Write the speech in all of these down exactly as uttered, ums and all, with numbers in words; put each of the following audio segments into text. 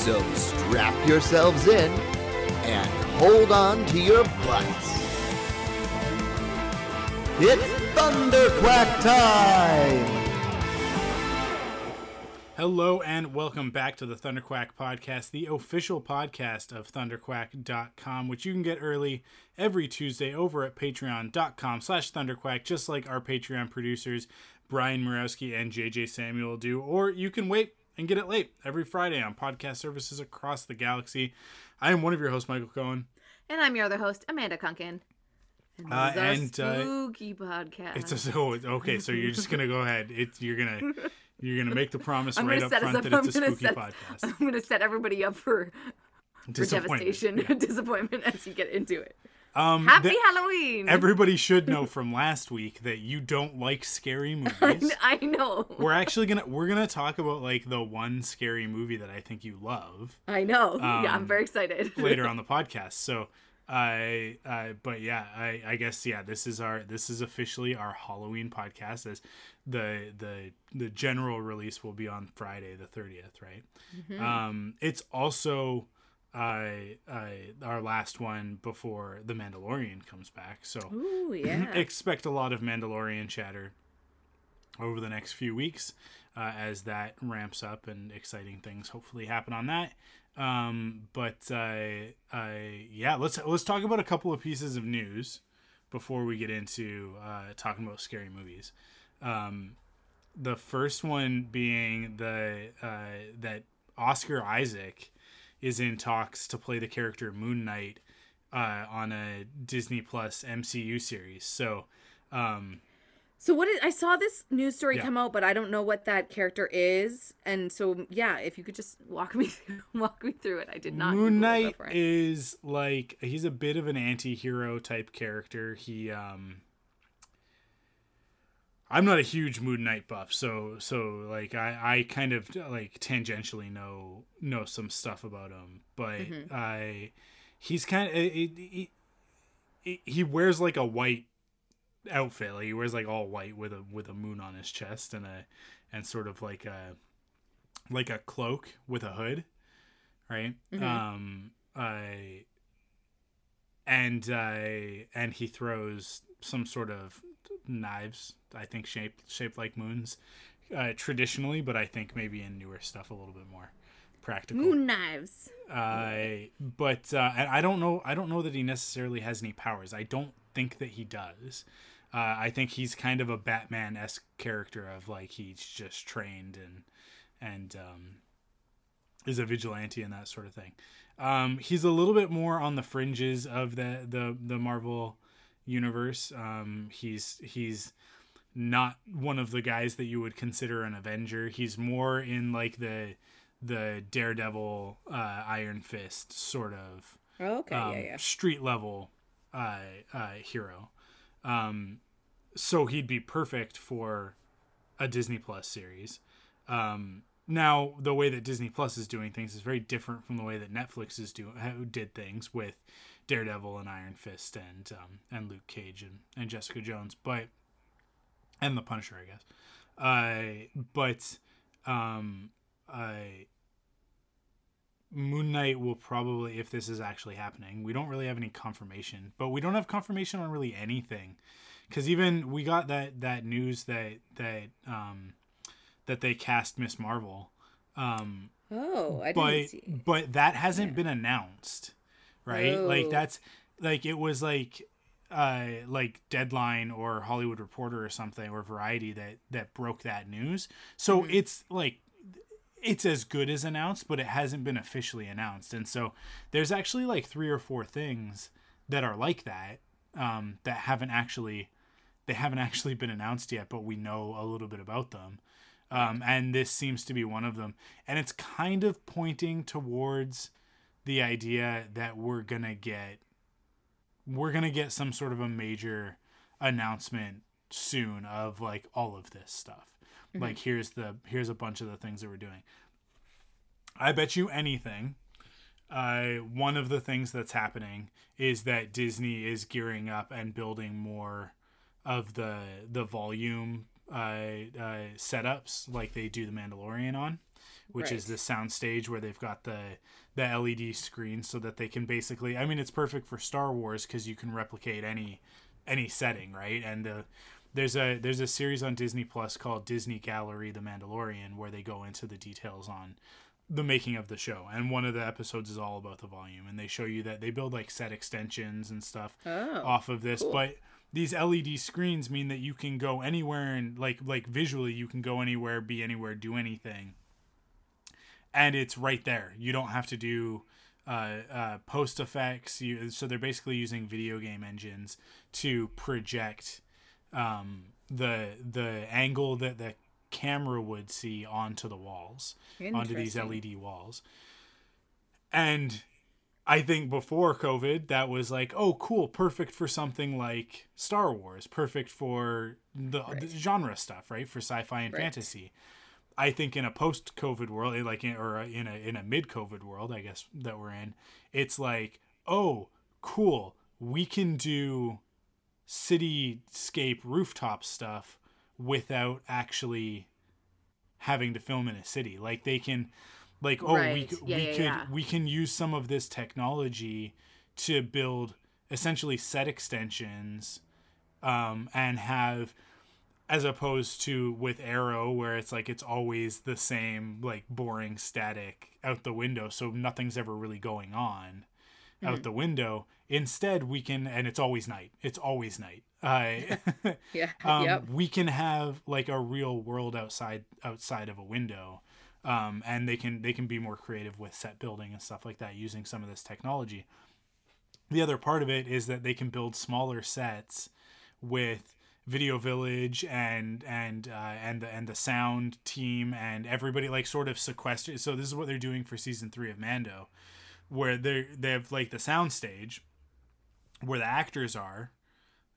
So strap yourselves in and hold on to your butts. It's Thunder Quack time! Hello and welcome back to the Thunder Quack Podcast, the official podcast of thunder quack dot com, which you can get early every Tuesday over at patreon dot com slash thunder quack, just like our Patreon producers Brian Murawski and J J Samuel do, or you can wait and get it late every Friday on podcast services across the galaxy. I am one of your hosts, Michael Cohen. And I'm your other host, Amanda Kunkin. Uh, and a uh, spooky podcast. It's a, oh, okay, so you're just going to go ahead. It, you're going to... You're going to make the promise right up front up. that I'm it's a spooky set, podcast. I'm going to set everybody up for, for devastation and yeah. disappointment as you get into it. Um, Happy Halloween! Everybody should know from last week that you don't like scary movies. I know. We're actually going to we're gonna talk about like the one scary movie that I think you love. I know. Um, yeah, I'm very excited. Later on the podcast. So, I, uh, uh, but yeah, I, I guess, yeah, this is our, this is officially our Halloween podcast. As the, the, the general release will be on Friday, the thirtieth, right? Mm-hmm. Um, it's also, uh, uh, our last one before The Mandalorian comes back. So Ooh, yeah. expect a lot of Mandalorian chatter over the next few weeks, uh, as that ramps up and exciting things hopefully happen on that. Um, but, uh, I, yeah, let's, let's talk about a couple of pieces of news before we get into, uh, talking about scary movies. Um, the first one being the, uh, that Oscar Isaac is in talks to play the character Moon Knight, uh, on a Disney Plus M C U series. So, um, So what is, I saw this news story yeah. come out, but I don't know what that character is. And so, yeah, if you could just walk me through, walk me through it. I did not. Moon Knight is like, he's a bit of an anti-hero type character. He, um, I'm not a huge Moon Knight buff. So, so like I, I kind of like tangentially know, know some stuff about him, but mm-hmm. I, he's kind of, he, he, he wears like a white outfit, like he wears like all white with a with a moon on his chest and a and sort of like a like a cloak with a hood, right? Mm-hmm. um i and i and he throws some sort of knives, I think shaped shaped like moons, uh traditionally, but I think maybe in newer stuff a little bit more practical moon knives. Uh but uh i don't know i don't know that he necessarily has any powers. I don't think that he does. Uh, I think he's kind of a Batman-esque character of like he's just trained and and um, is a vigilante and that sort of thing. Um, he's a little bit more on the fringes of the the, the Marvel universe. Um, he's he's not one of the guys that you would consider an Avenger. He's more in like the the Daredevil, uh, Iron Fist sort of oh, okay, um, yeah, yeah. street level uh uh hero. Um so he'd be perfect for a Disney Plus series. Um now the way that Disney Plus is doing things is very different from the way that Netflix is do did things with Daredevil and Iron Fist and um and Luke Cage and, and Jessica Jones, but and the Punisher, I guess. I uh, but um I Moon Knight will probably, if this is actually happening, we don't really have any confirmation, but we don't have confirmation on really anything, because even we got that that news that that um that they cast Miz Marvel. um oh I but, didn't see. But that hasn't yeah. been announced, right? oh. Like that's like it was like uh like Deadline or Hollywood Reporter or something, or Variety, that that broke that news. So mm-hmm. it's like it's as good as announced, but it hasn't been officially announced. And so there's actually like three or four things that are like that, um, that haven't actually, they haven't actually been announced yet, but we know a little bit about them. Um, and this seems to be one of them. And it's kind of pointing towards the idea that we're going to get, we're going to get some sort of a major announcement soon of like all of this stuff. Mm-hmm. Like here's the, here's a bunch of the things that we're doing. I bet you anything. Uh, one of the things that's happening is that Disney is gearing up and building more of the, the volume uh, uh, setups like they do the Mandalorian on, which right. is the soundstage where they've got the, the L E D screens so that they can basically, I mean, it's perfect for Star Wars because you can replicate any, any setting. Right. And the, there's a, there's a series on Disney Plus called Disney Gallery, The Mandalorian, where they go into the details on the making of the show, and one of the episodes is all about the volume, and they show you that they build like set extensions and stuff oh, off of this cool. But these L E D screens mean that you can go anywhere and like like visually you can go anywhere, be anywhere, do anything, and it's right there. You don't have to do uh uh post effects. You so they're basically using video game engines to project um the the angle that the camera would see onto the walls, onto these L E D walls. And I think before COVID that was like, oh cool, perfect for something like Star Wars, perfect for the, right. the genre stuff, right, for sci-fi and right. fantasy. I think in a post-COVID world, like in, or in a in a mid-COVID world, I guess that we're in, it's like, oh cool, we can do cityscape rooftop stuff without actually having to film in a city. Like they can like oh right. we yeah, we yeah, could yeah. we can use some of this technology to build essentially set extensions um and have, as opposed to with Arrow where it's like it's always the same like boring static out the window, so nothing's ever really going on mm-hmm. out the window. Instead we can, and it's always night, it's always night. I uh, yeah um, yep. we can have like a real world outside outside of a window, um and they can they can be more creative with set building and stuff like that using some of this technology. The other part of it is that they can build smaller sets with Video Village and and uh and the and the sound team and everybody like sort of sequestered. So this is what they're doing for season three of Mando, where they they have like the sound stage where the actors are.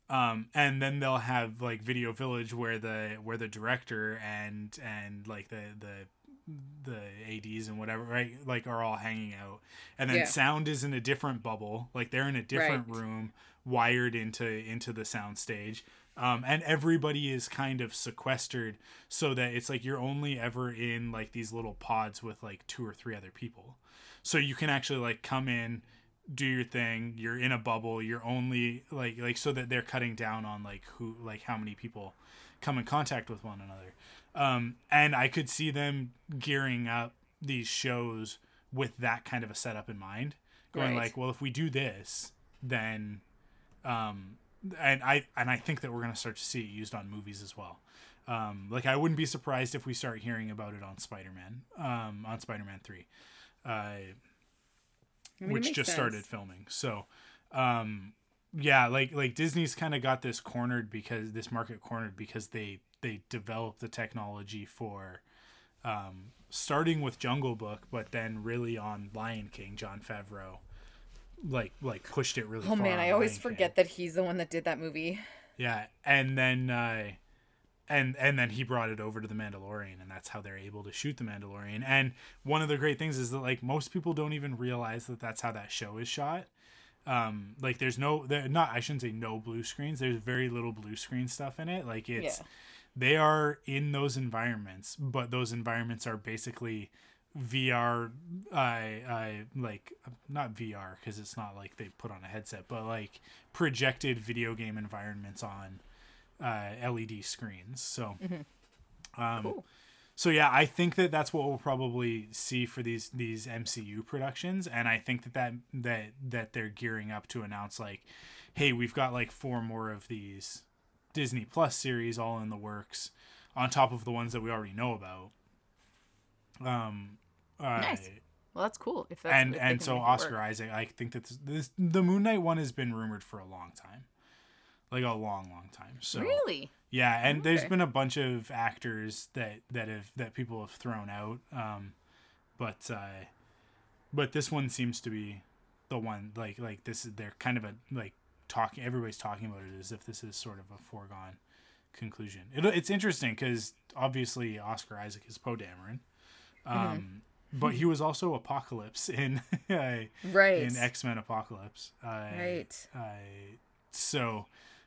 Um, and then they'll have like Video Village where the where the director and and like the the the A Ds and whatever, right, like are all hanging out. And then yeah. sound is in a different bubble, like they're in a different right. room wired into into the sound stage. Um, and everybody is kind of sequestered so that it's like you're only ever in like these little pods with like two or three other people. So you can actually like come in, do your thing, you're in a bubble, you're only like like so that they're cutting down on like who like how many people come in contact with one another. Um and I could see them gearing up these shows with that kind of a setup in mind, going right. like, well, if we do this, then um and I and I think that we're going to start to see it used on movies as well. Um like I wouldn't be surprised if we start hearing about it on Spider-Man, um on Spider-Man three. Uh I mean, which just sense. started filming. So, um, yeah, like, like Disney's kind of got this cornered because this market cornered because they, they developed the technology for, um, starting with Jungle Book, but then really on Lion King, Jon Favreau, like, like pushed it really oh, far. Oh man, I always Lion forget King. That he's the one that did that movie. Yeah. And then, uh, And and then he brought it over to The Mandalorian, and that's how they're able to shoot The Mandalorian. And one of the great things is that like most people don't even realize that that's how that show is shot. Um, like there's no, there not I shouldn't say no blue screens. There's very little blue screen stuff in it. Like it's yeah. they are in those environments, but those environments are basically V R. I uh, I uh, like not V R because it's not like they put on a headset, but like projected video game environments on uh L E D screens. So mm-hmm. um cool. so yeah, I think that that's what we'll probably see for these these M C U productions, and I think that that that that they're gearing up to announce like, hey, we've got like four more of these Disney Plus series all in the works on top of the ones that we already know about. Um uh, nice. Well, that's cool if that's, and if and so Oscar Isaac, I think that this, this the Moon Knight one has been rumored for a long time. Like a long, long time. So, really? Yeah, and okay. there's been a bunch of actors that, that have that people have thrown out, um, but uh, but this one seems to be the one. Like like this is they're kind of a like talking. Everybody's talking about it as if this is sort of a foregone conclusion. It, it's interesting because obviously Oscar Isaac is Poe Dameron, um, mm-hmm. but he was also Apocalypse in I, right in X-Men Apocalypse. I, right. I, so.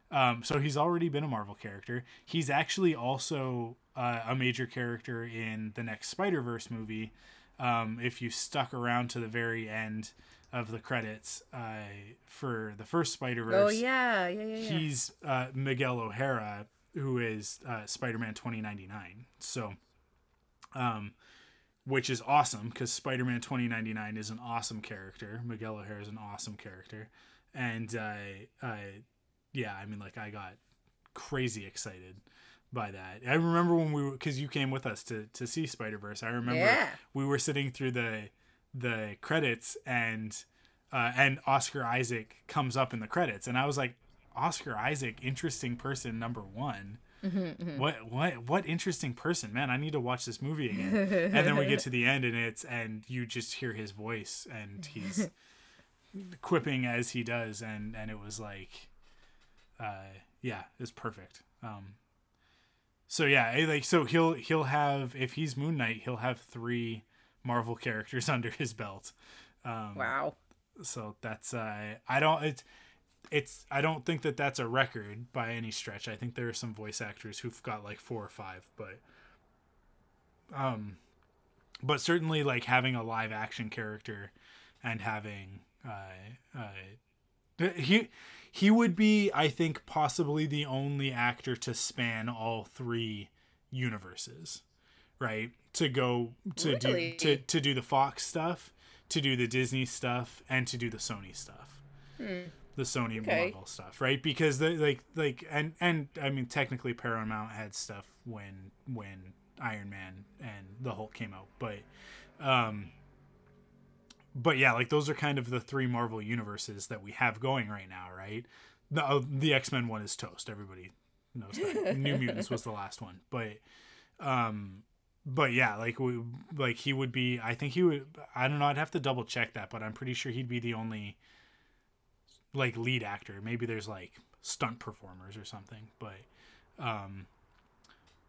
Um, so he's already been a Marvel character. He's actually also uh, a major character in the next Spider-Verse movie. Um, if you stuck around to the very end of the credits uh, for the first Spider-Verse, oh yeah, yeah, yeah, yeah. he's uh, Miguel O'Hara, who is uh, Spider-Man twenty ninety-nine. So, um, which is awesome because Spider-Man twenty ninety-nine is an awesome character. Miguel O'Hara is an awesome character, and I. Uh, uh, Yeah, I mean, like, I got crazy excited by that. I remember when we were, because you came with us to, to see Spider-Verse. I remember yeah. we were sitting through the the credits, and uh, and Oscar Isaac comes up in the credits, and I was like, Oscar Isaac, interesting person number one. Mm-hmm, mm-hmm. What what what interesting person, man! I need to watch this movie again. And then we get to the end, and it's and you just hear his voice, and he's quipping as he does, and and it was like. Uh, yeah, it's perfect. Um, so yeah, like so he'll he'll have if he's Moon Knight, he'll have three Marvel characters under his belt. Um, wow. So that's uh, I don't it's it's I don't think that that's a record by any stretch. I think there are some voice actors who've got like four or five, but um, but certainly like having a live action character and having uh, uh he. He would be, I think, possibly the only actor to span all three universes, right? To go to really? do to, to do the Fox stuff, to do the Disney stuff, and to do the Sony stuff, hmm. the Sony okay. Marvel stuff, right? Because the like like and and I mean, technically Paramount had stuff when when Iron Man and the Hulk came out, but um, but yeah, like those are kind of the three Marvel universes that we have going right now, right? The, the X-Men one is toast. Everybody knows that. New Mutants was the last one, but, um, but yeah, like we, like he would be. I think he would. I don't know. I'd have to double check that, but I'm pretty sure he'd be the only like lead actor. Maybe there's like stunt performers or something, but, um,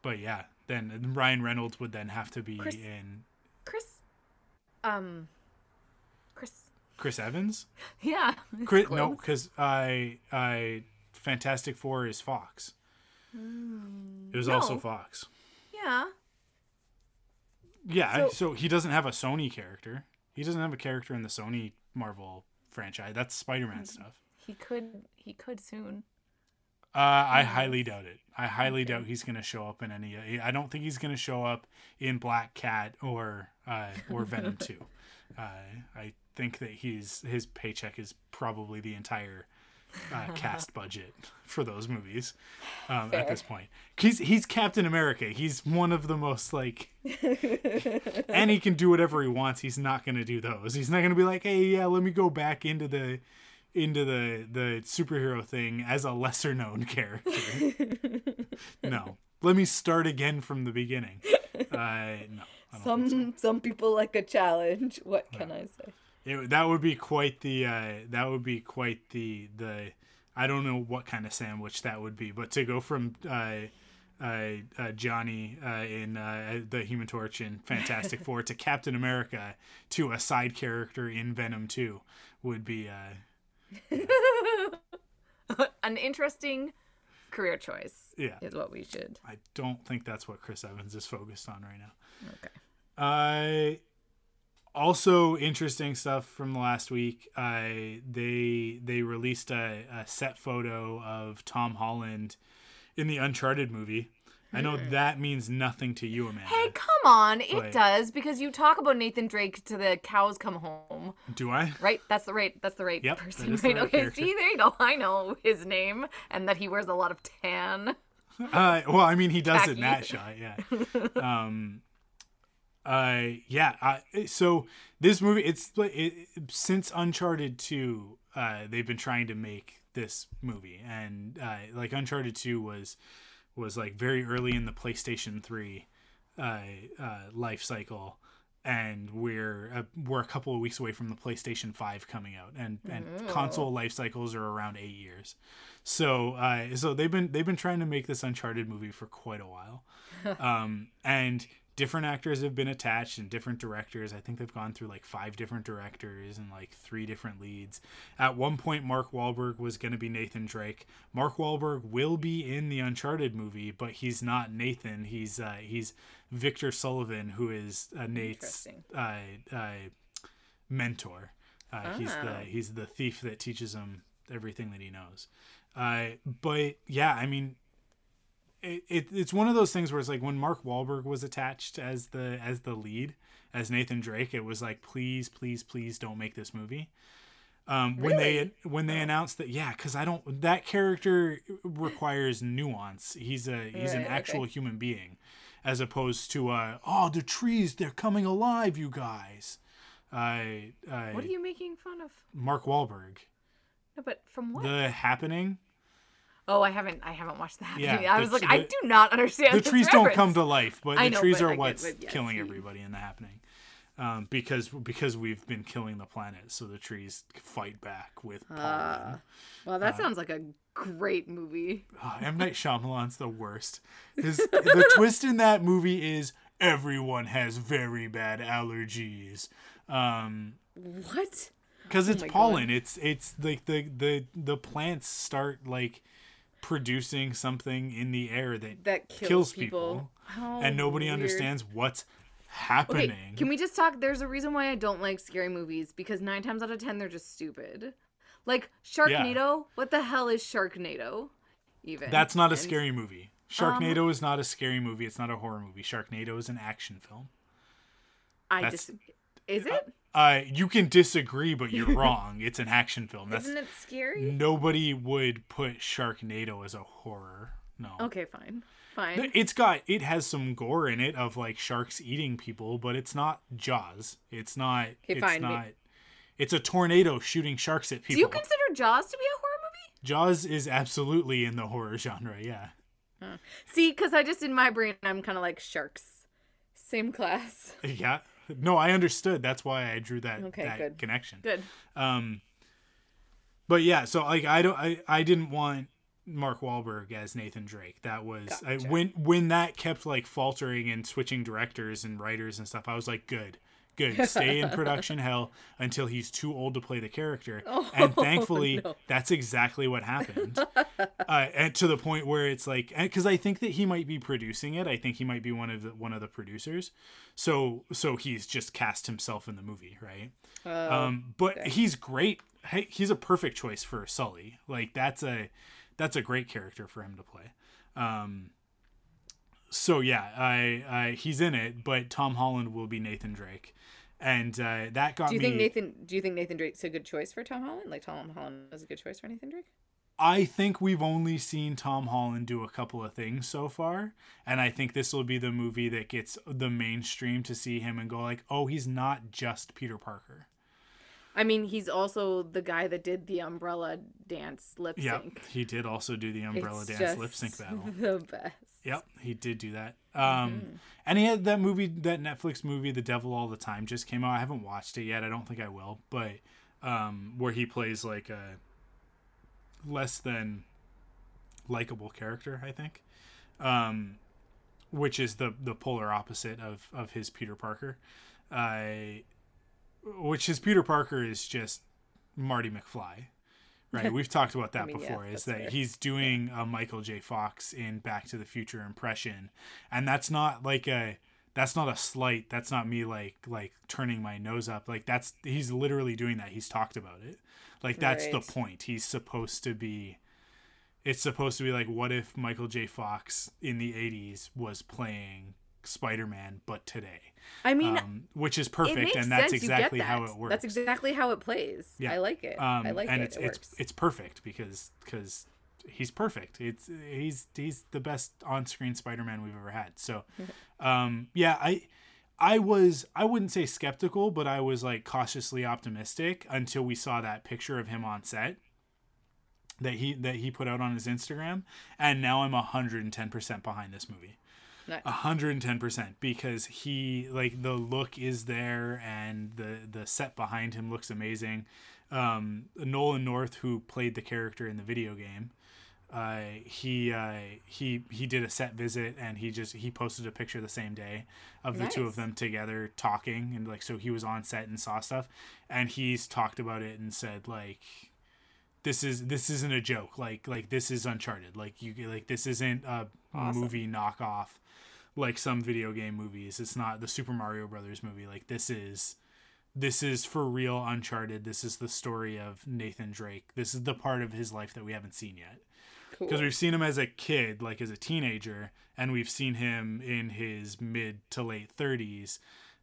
but yeah. Then Ryan Reynolds would then have to be Chris, in. Chris. Um. Chris. Chris Evans? Yeah. Chris, no, because I, I, Fantastic Four is Fox. Mm, it was no. also Fox. Yeah. Yeah, so, so he doesn't have a Sony character. He doesn't have a character in the Sony Marvel franchise. That's Spider-Man he, stuff. He could. He could soon. Uh, I highly doubt it. I highly okay. doubt he's going to show up in any. I don't think he's going to show up in Black Cat or uh, or Venom two. Uh, I. think that he's his paycheck is probably the entire uh, cast budget for those movies um, at this point. He's he's Captain America. He's one of the most like, and he can do whatever he wants. He's not going to do those. He's not going to be like, hey, yeah, let me go back into the into the the superhero thing as a lesser known character. No, let me start again from the beginning. Uh, no, some so. some people like a challenge. What can yeah. I say? It, that would be quite the uh, that would be quite the the I don't know what kind of sandwich that would be, but to go from uh, uh, uh, Johnny uh, in uh, the Human Torch in Fantastic Four to Captain America to a side character in Venom two would be uh, uh, an interesting career choice. Yeah, is what we should. I don't think that's what Chris Evans is focused on right now. Okay. I. Uh, Also, interesting stuff from last week. Uh, they they released a, a set photo of Tom Holland in the Uncharted movie. I know mm. that means nothing to you, Amanda. Hey, come on. But... It does, because you talk about Nathan Drake to the cows come home. Do I? Right? That's the right That's the right yep, person. Right? The right okay, character. See, there you go. I know his name and that he wears a lot of tan. Uh, well, I mean, he does Tacky. It in that shot, yeah. Um Uh, yeah. I, so this movie, it's it, since Uncharted two, uh, they've been trying to make this movie, and uh, like Uncharted two was was like very early in the PlayStation three uh, uh, life cycle, and we're uh, we're a couple of weeks away from the PlayStation five coming out, and and mm. console life cycles are around eight years. So uh, so they've been they've been trying to make this Uncharted movie for quite a while, um, and different actors have been attached and different directors. I think they've gone through like five different directors and like three different leads. At one point, Mark Wahlberg was going to be Nathan Drake. Mark Wahlberg will be in the Uncharted movie, but he's not Nathan. He's uh, he's Victor Sullivan, who is uh, Nate's uh, uh, mentor. Uh, oh. He's the he's the thief that teaches him everything that he knows. Uh, but yeah, I mean. It, it it's one of those things where it's like when Mark Wahlberg was attached as the as the lead as Nathan Drake, it was like please please please don't make this movie. Um, really? When they when they announced that, yeah, because I don't that character requires nuance. He's a he's right, an actual okay. human being, as opposed to uh oh the trees they're coming alive, you guys. I uh, uh, what are you making fun of? Mark Wahlberg. No, but from what? The Happening. Oh, I haven't. I haven't watched that. Yeah, I was the, like, the, I do not understand. The this trees reference. Don't come to life, but the know, trees but are what's get, yes. killing everybody in The Happening, um, because because we've been killing the planet, so the trees fight back with pollen. Uh, well, that uh, sounds like a great movie. Oh, M. Night Shyamalan's the worst. His, the twist in that movie is everyone has very bad allergies. Um, what? Because it's oh pollen. God. It's it's like the, the the plants start like. producing something in the air that, that kills, kills people, people. Oh, and nobody weird. understands what's happening. Okay, can we just talk? There's a reason why I don't like scary movies, because nine times out of ten they're just stupid. Like Sharknado. Yeah. What the hell is Sharknado? Even that's not and, a scary movie. Sharknado um, is not a scary movie. It's not a horror movie. Sharknado is an action film. I that's, dis- is it? Uh, Uh, you can disagree, but you're wrong. It's an action film. That's, Isn't it scary? Nobody would put Sharknado as a horror. No. Okay, fine. Fine. It's got, it has some gore in it of like sharks eating people, but it's not Jaws. It's not, okay, it's fine. not, it's a tornado shooting sharks at people. Do you consider Jaws to be a horror movie? Jaws is absolutely in the horror genre, yeah. Huh. See, because I just, in my brain, I'm kind of like sharks. Same class. Yeah. No, I understood. That's why I drew that, okay, that good. connection. Good. Um, but yeah, so like I don't, I, I didn't want Mark Wahlberg as Nathan Drake. That was gotcha. I, when when that kept like faltering and switching directors and writers and stuff. I was like, good, good, stay in production hell until he's too old to play the character. Oh, and thankfully, no. that's exactly what happened. uh, and to the point where it's like, because I think that he might be producing it. I think he might be one of the one of the producers. So so he's just cast himself in the movie, right? Uh, um, but okay. he's great. He, he's a perfect choice for Sully. Like that's a that's a great character for him to play. Um, so yeah, I, I he's in it, but Tom Holland will be Nathan Drake, and uh, that got me. Do you me, think Nathan? Do you think Nathan Drake's a good choice for Tom Holland? Like Tom Holland was a good choice for Nathan Drake? I think we've only seen Tom Holland do a couple of things so far, and I think this will be the movie that gets the mainstream to see him and go like, oh, he's not just Peter Parker. I mean, he's also the guy that did the umbrella dance lip sync. Yep, he did also do the umbrella it's dance lip sync battle. The best. Yep, he did do that. Um, mm-hmm. And he had that movie, that Netflix movie, The Devil All the Time, just came out. I haven't watched it yet. I don't think I will, but um, where he plays like a less than likable character, I think, um, which is the the polar opposite of of his Peter Parker. I. Uh, Which his Peter Parker is just Marty McFly, right? We've talked about that I mean, before, yeah, is that fair. He's doing a Michael J. Fox in Back to the Future impression. And that's not like a, that's not a slight. That's not me like, like turning my nose up. Like that's, he's literally doing that. He's talked about it. Like that's right. the point. He's supposed to be, it's supposed to be like, what if Michael J. Fox in the eighties was playing Spider-Man but today, I mean um, which is perfect, and that's exactly that. how it works that's exactly how it plays yeah. I like it um, I like and it. It's, it it's it's perfect because because he's perfect it's he's he's the best on-screen Spider-Man we've ever had, so um yeah I I was I wouldn't say skeptical, but I was like cautiously optimistic until we saw that picture of him on set, that he that he put out on his Instagram, and now I'm one hundred ten percent behind this movie. Nice. one hundred ten percent, because he, like, the look is there, and the the set behind him looks amazing. um Nolan North, who played the character in the video game, uh he uh he he did a set visit, and he just he posted a picture the same day of the nice. two of them together talking, and like, so he was on set and saw stuff, and he's talked about it and said, like, this is this isn't a joke, like like this is Uncharted, like you like this isn't a awesome. movie knockoff like some video game movies. It's not the Super Mario Brothers movie. Like, this is This is for real Uncharted. This is the story of Nathan Drake. This is the part of his life that we haven't seen yet. Because cool. we've seen him as a kid, like as a teenager, and we've seen him in his mid to late thirties,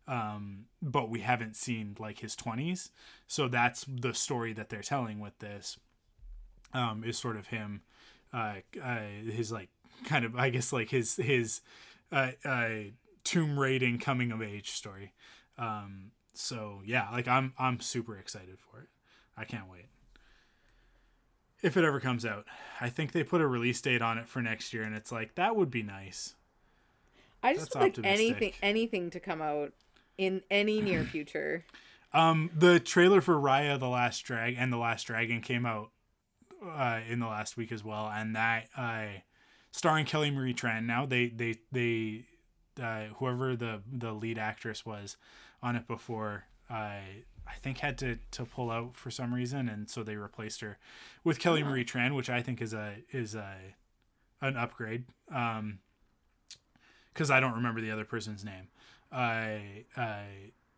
um, but we haven't seen like his twenties. So that's the story that they're telling with this, um, is sort of him, uh, uh, his like kind of, I guess, like his, his uh, uh, tomb raiding coming of age story. Um So yeah, like I'm, I'm super excited for it. I can't wait. If it ever comes out. I think they put a release date on it for next year, and it's like, that would be nice. I just like anything, anything to come out in any near future. um, the trailer for Raya, the Last Drag and the Last Dragon came out, uh, in the last week as well. And that, uh, starring Kelly Marie Tran. Now they, they, they, uh, whoever the, the lead actress was on it before, I uh, I think had to, to pull out for some reason, and so they replaced her with Kelly uh-huh. Marie Tran, which I think is a is a an upgrade, um because I don't remember the other person's name. I uh, I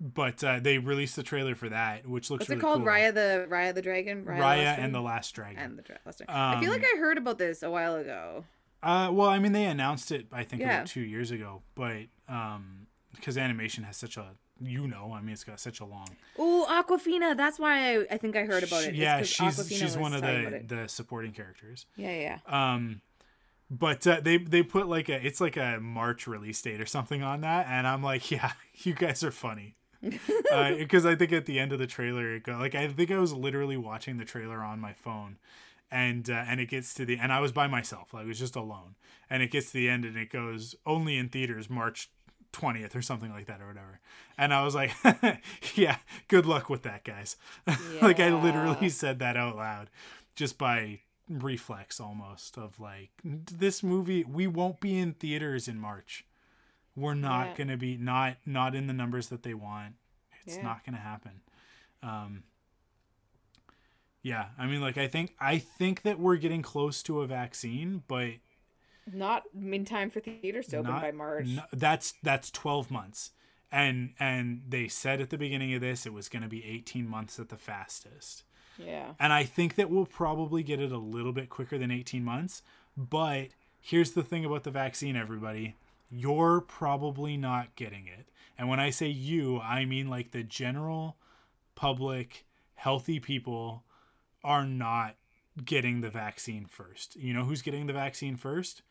but uh, they released the trailer for that, which looks What's really it called? Cool. Raya the Raya the Dragon. Raya, Raya and the Last Dragon. And the Dra- Last Dragon. Um, I feel like I heard about this a while ago. Uh, well, I mean, they announced it I think yeah. about two years ago, but um because animation has such a You know, I mean, it's got such a long. Oh, Awkwafina! That's why I, I think I heard about it. It's yeah, she's Awkwafina she's one of the, the supporting characters. Yeah, yeah. Um, but uh, they they put like a it's like a March release date or something on that, and I'm like, yeah, you guys are funny, because uh, I think at the end of the trailer, it got, like I think I was literally watching the trailer on my phone, and uh, and it gets to the and I was by myself, like I was just alone, and it gets to the end, and it goes only in theaters March twentieth or something like that or whatever, and I was like, yeah, good luck with that, guys. Yeah. Like I literally said that out loud just by reflex almost, of like, this movie, we won't be in theaters in March. We're not yeah. gonna be not not in the numbers that they want. It's yeah. not gonna happen. um yeah I mean, like I think I think that we're getting close to a vaccine, but not in time for theaters to open not, by March. No, that's that's twelve months, and and they said at the beginning of this it was going to be eighteen months at the fastest. Yeah. And I think that we'll probably get it a little bit quicker than eighteen months. But here's the thing about the vaccine, everybody: you're probably not getting it. And when I say you, I mean like the general public, healthy people are not getting the vaccine first. You know who's getting the vaccine first?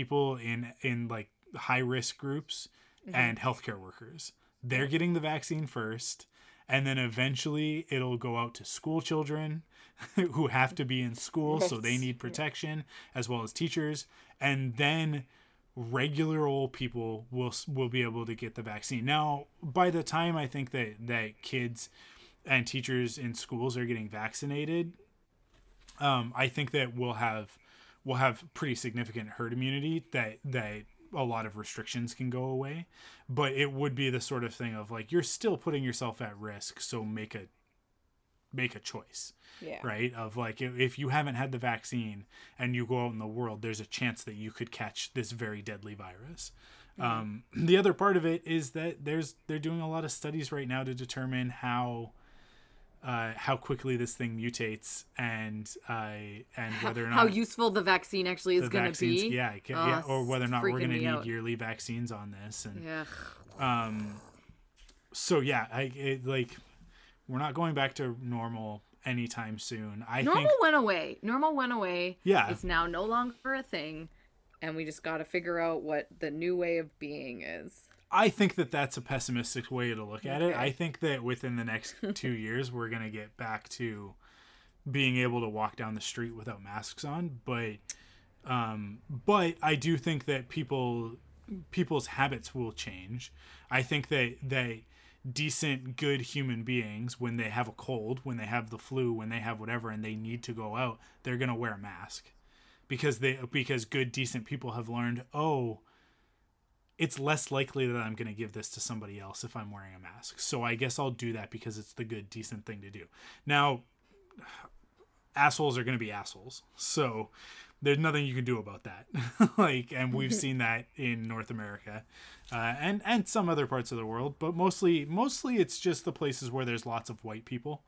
People in in like high risk groups mm-hmm. and healthcare workers. They're getting the vaccine first, and then eventually it'll go out to school children who have to be in school, yes. so they need protection, as well as teachers, and then regular old people will will be able to get the vaccine. Now, by the time I think that that kids and teachers in schools are getting vaccinated, um I think that we'll have we'll have pretty significant herd immunity, that that a lot of restrictions can go away. But it would be the sort of thing of like, you're still putting yourself at risk, so make a make a choice, yeah. right? Of like, if you haven't had the vaccine and you go out in the world, there's a chance that you could catch this very deadly virus. Mm-hmm. Um, the other part of it is that there's they're doing a lot of studies right now to determine how Uh, how quickly this thing mutates, and uh, and whether or not how useful the vaccine actually is going to be, yeah, it can, oh, yeah, or whether or not we're going to need out. yearly vaccines on this, and yeah. um, so yeah, I it, like we're not going back to normal anytime soon. I normal think, went away. Normal went away. Yeah, it's now no longer a thing, and we just got to figure out what the new way of being is. I think that that's a pessimistic way to look at it. Okay. I think that within the next two years, we're going to get back to being able to walk down the street without masks on. But um, but I do think that people people's habits will change. I think that they decent, good human beings, when they have a cold, when they have the flu, when they have whatever, and they need to go out, they're going to wear a mask. Because they because good, decent people have learned, oh, it's less likely that I'm going to give this to somebody else if I'm wearing a mask. So I guess I'll do that because it's the good, decent thing to do. Now, assholes are going to be assholes. So there's nothing you can do about that. Like, and we've seen that in North America uh, and, and some other parts of the world, but mostly, mostly it's just the places where there's lots of white people.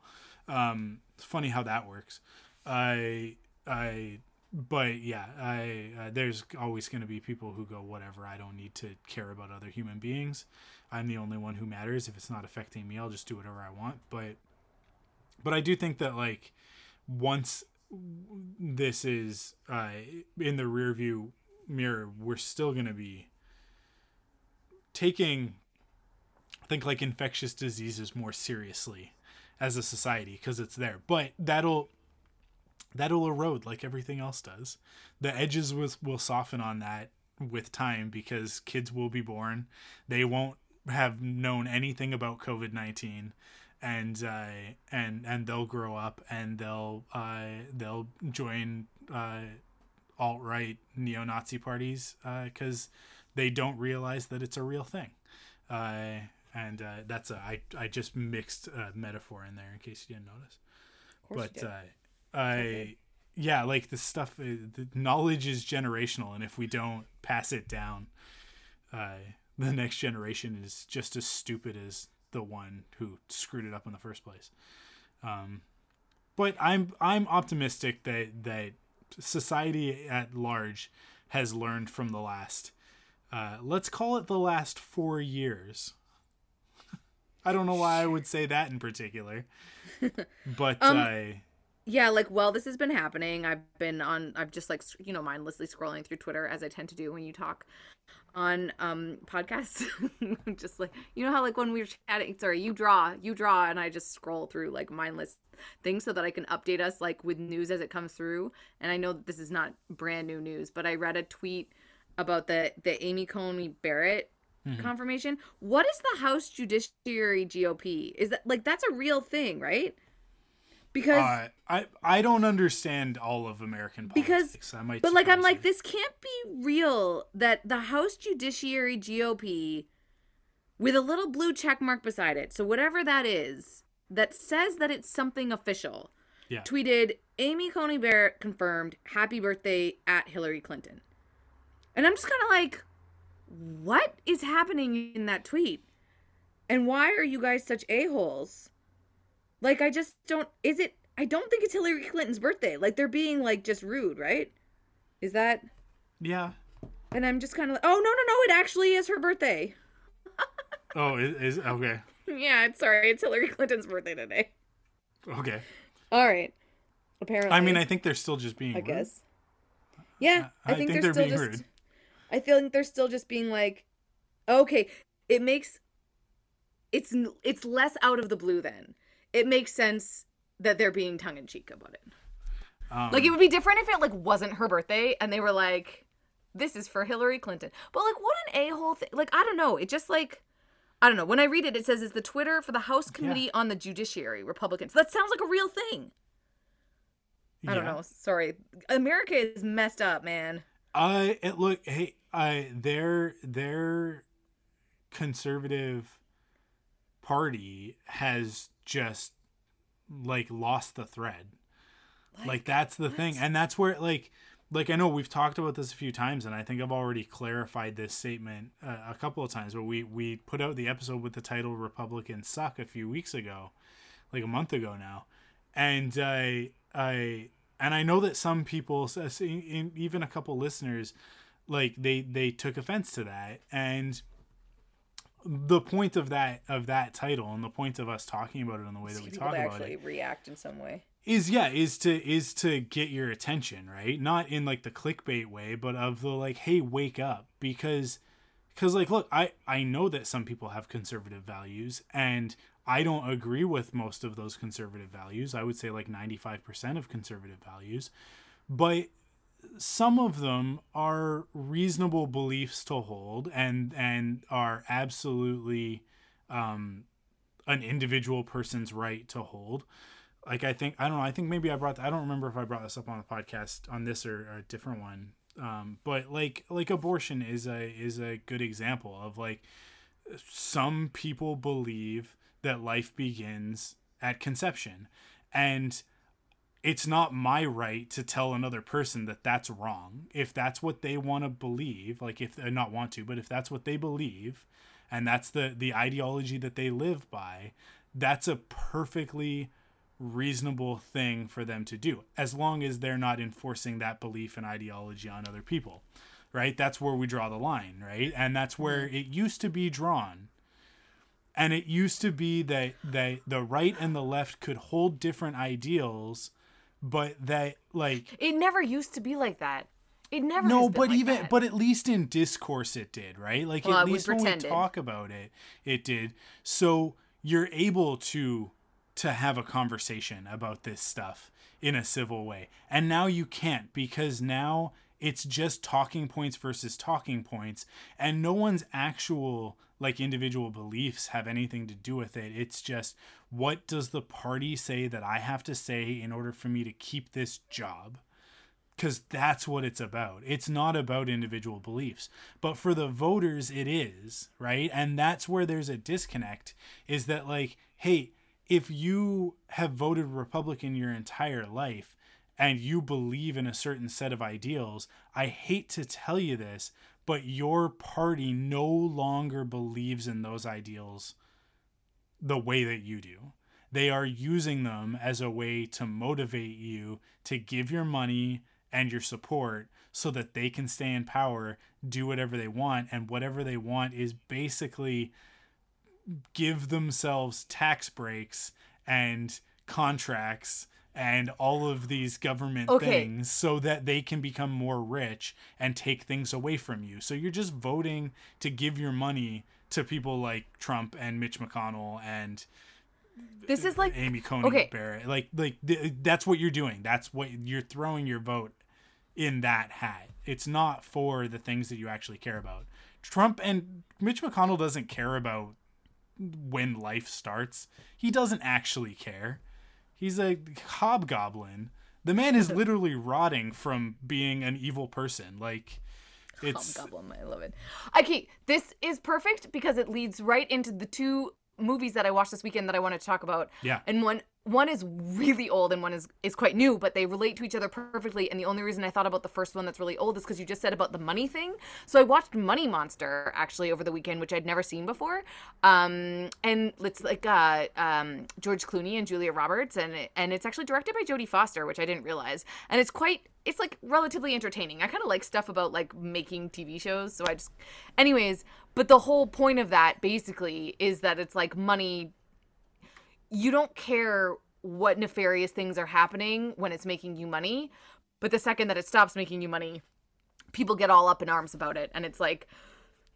Um, it's funny how that works. I, I, But yeah, I, uh, there's always going to be people who go, whatever, I don't need to care about other human beings. I'm the only one who matters. If it's not affecting me, I'll just do whatever I want. But, but I do think that, like, once this is uh, in the rearview mirror, we're still going to be taking, I think, like, infectious diseases more seriously as a society because it's there. But that'll... that'll erode like everything else does. The edges will, will soften on that with time because kids will be born. They won't have known anything about COVID nineteen, and uh, and and they'll grow up and they'll uh, they'll join uh, alt-right neo-Nazi parties because uh, they don't realize that it's a real thing. Uh, and uh, that's a I I just mixed a metaphor in there in case you didn't notice. Of course but. You did. Uh, I, okay. yeah, like this stuff, the knowledge is generational. And if we don't pass it down, uh, the next generation is just as stupid as the one who screwed it up in the first place. Um, but I'm, I'm optimistic that, that society at large has learned from the last, uh, let's call it the last four years. I don't know why I would say that in particular, but um- I... Yeah, like, well, this has been happening. I've been on, I've just, like, you know, mindlessly scrolling through Twitter, as I tend to do when you talk on um, podcasts. Just, like, you know how, like, when we were chatting, sorry, you draw, you draw, and I just scroll through, like, mindless things so that I can update us, like, with news as it comes through. And I know that this is not brand new news, but I read a tweet about the, the Amy Coney Barrett mm-hmm. confirmation. What is the House Judiciary G O P? Is that, like, that's a real thing, right? Because uh, I I don't understand all of American politics. Because, I might but like I'm you. Like, this can't be real that the House Judiciary G O P with a little blue check mark beside it, so whatever that is, that says that it's something official, yeah. tweeted, Amy Coney Barrett confirmed, happy birthday at Hillary Clinton. And I'm just kind of like, what is happening in that tweet? And why are you guys such a-holes? Like, I just don't, is it, I don't think it's Hillary Clinton's birthday. Like, they're being, like, just rude, right? Is that? Yeah. And I'm just kind of like, oh, no, no, no, it actually is her birthday. Oh, it is? Okay. Yeah, it's, sorry, it's Hillary Clinton's birthday today. Okay. All right. Apparently. I mean, I think they're still just being I rude. I guess. Yeah, I, I think, think they're, they're still being just, rude. I feel like they're still just being like, okay, it makes, it's it's less out of the blue then. It makes sense that they're being tongue-in-cheek about it. Um, like, it would be different if it, like, wasn't her birthday, and they were like, this is for Hillary Clinton. But, like, what an a-hole thing. Like, I don't know. It just, like, I don't know. When I read it, it says it's the Twitter for the House Committee yeah. on the Judiciary, Republicans. That sounds like a real thing. Yeah. I don't know. Sorry. America is messed up, man. I, it look, hey, I, they're, they're conservative party has just like lost the thread. Like, like that's the what? thing. And that's where like, like I know we've talked about this a few times and I think I've already clarified this statement uh, a couple of times, but we, we put out the episode with the title Republicans Suck a few weeks ago, like a month ago now. And I, uh, I, and I know that some people, even a couple listeners, like they, they took offense to that. And the point of that of that title and the point of us talking about it in the way so that we talk about it react in some way is yeah is to is to get your attention, right? Not in like the clickbait way, but of the like, hey, wake up, because because like, look, I I know that some people have conservative values and I don't agree with most of those conservative values. I would say like ninety-five percent of conservative values, but some of them are reasonable beliefs to hold and, and are absolutely um, an individual person's right to hold. Like, I think, I don't know, I think maybe I brought, the, I don't remember if I brought this up on the podcast on this or, or a different one. Um, but like, like abortion is a, is a good example of like, some people believe that life begins at conception, and it's not my right to tell another person that that's wrong. If that's what they want to believe, like if they not want to, but if that's what they believe and that's the, the ideology that they live by, that's a perfectly reasonable thing for them to do, as long as they're not enforcing that belief and ideology on other people. Right? That's where we draw the line. Right? And that's where it used to be drawn. And it used to be that, that the right and the left could hold different ideals, but that like it never used to be like that. It never no, has been but like even that. But at least in discourse it did, right? Like well, at least when pretended. we talk about it, it did. So you're able to to have a conversation about this stuff in a civil way, and now you can't, because now it's just talking points versus talking points, and no one's actual like individual beliefs have anything to do with it. It's just, what does the party say that I have to say in order for me to keep this job? Because that's what it's about. It's not about individual beliefs, but for the voters it is, right? And that's where there's a disconnect, is that like, hey, if you have voted Republican your entire life and you believe in a certain set of ideals, I hate to tell you this, but your party no longer believes in those ideals the way that you do. They are using them as a way to motivate you to give your money and your support so that they can stay in power, do whatever they want, and whatever they want is basically give themselves tax breaks and contracts and all of these government okay. things so that they can become more rich and take things away from you. So you're just voting to give your money to people like Trump and Mitch McConnell and this is like Amy Coney okay. Barrett. Like, like th- that's what you're doing. That's what you're throwing your vote in that hat. It's not for the things that you actually care about. Trump and Mitch McConnell doesn't care about when life starts. He doesn't actually care. He's a hobgoblin. The man is literally rotting from being an evil person. Like, it's hobgoblin. I love it. Okay, this is perfect because it leads right into the two movies that I watched this weekend that I want to talk about. Yeah. And one one is really old and one is is quite new, but they relate to each other perfectly. And the only reason I thought about the first one that's really old is because you just said about the money thing. So I watched Money Monster actually over the weekend, which I'd never seen before. Um, and it's like uh, um, George Clooney and Julia Roberts, and it, and it's actually directed by Jodie Foster, which I didn't realize. And it's quite it's like relatively entertaining. I kind of like stuff about like making T V shows, so I just anyways. But the whole point of that basically is that it's like money. You don't care what nefarious things are happening when it's making you money, but the second that it stops making you money, people get all up in arms about it, and it's like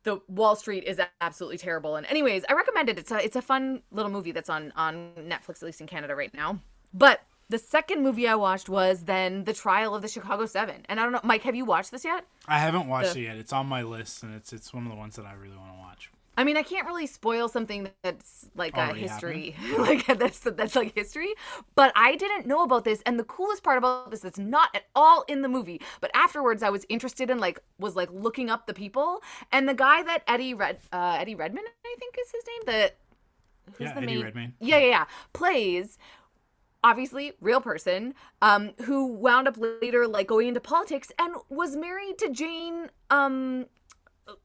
the Wall Street is absolutely terrible. And anyways, I recommend it. It's a it's a fun little movie that's on on Netflix, at least in Canada right now. But the second movie I watched was then The Trial of the Chicago Seven, and I don't know, Mike, have you watched this yet? I haven't watched the- it yet. It's on my list, and it's it's one of the ones that I really want to watch. I mean, I can't really spoil something that's like a history, like that's that's like history, but I didn't know about this. And the coolest part about this, that's not at all in the movie, but afterwards I was interested in like, was like looking up the people, and the guy that Eddie Red, uh, Eddie Redmayne, I think is his name, the, who's yeah, the Eddie main, Redmayne. yeah, yeah, yeah, plays, obviously real person, um, who wound up later like going into politics and was married to Jane, um,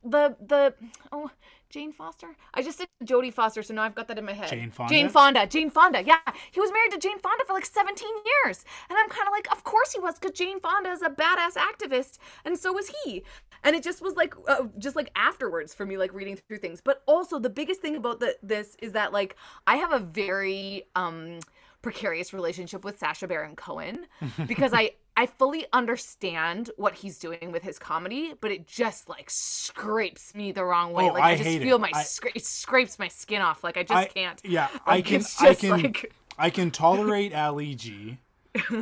the, the, oh, Jane Foster? I just said Jodie Foster, so now I've got that in my head. Jane Fonda? Jane Fonda. Jane Fonda, yeah. He was married to Jane Fonda for like seventeen years. And I'm kind of like, of course he was, because Jane Fonda is a badass activist, and so was he. And it just was like, uh, just like afterwards for me, like reading through things. But also the biggest thing about the, this is that like, I have a very um, precarious relationship with Sacha Baron Cohen, because I I fully understand what he's doing with his comedy, but it just like scrapes me the wrong way. Oh, like I, I just hate feel it. my I, scra- it scrapes my skin off. Like I just I, can't. Yeah, like, I can. It's just I can. Like... I can tolerate Ali G,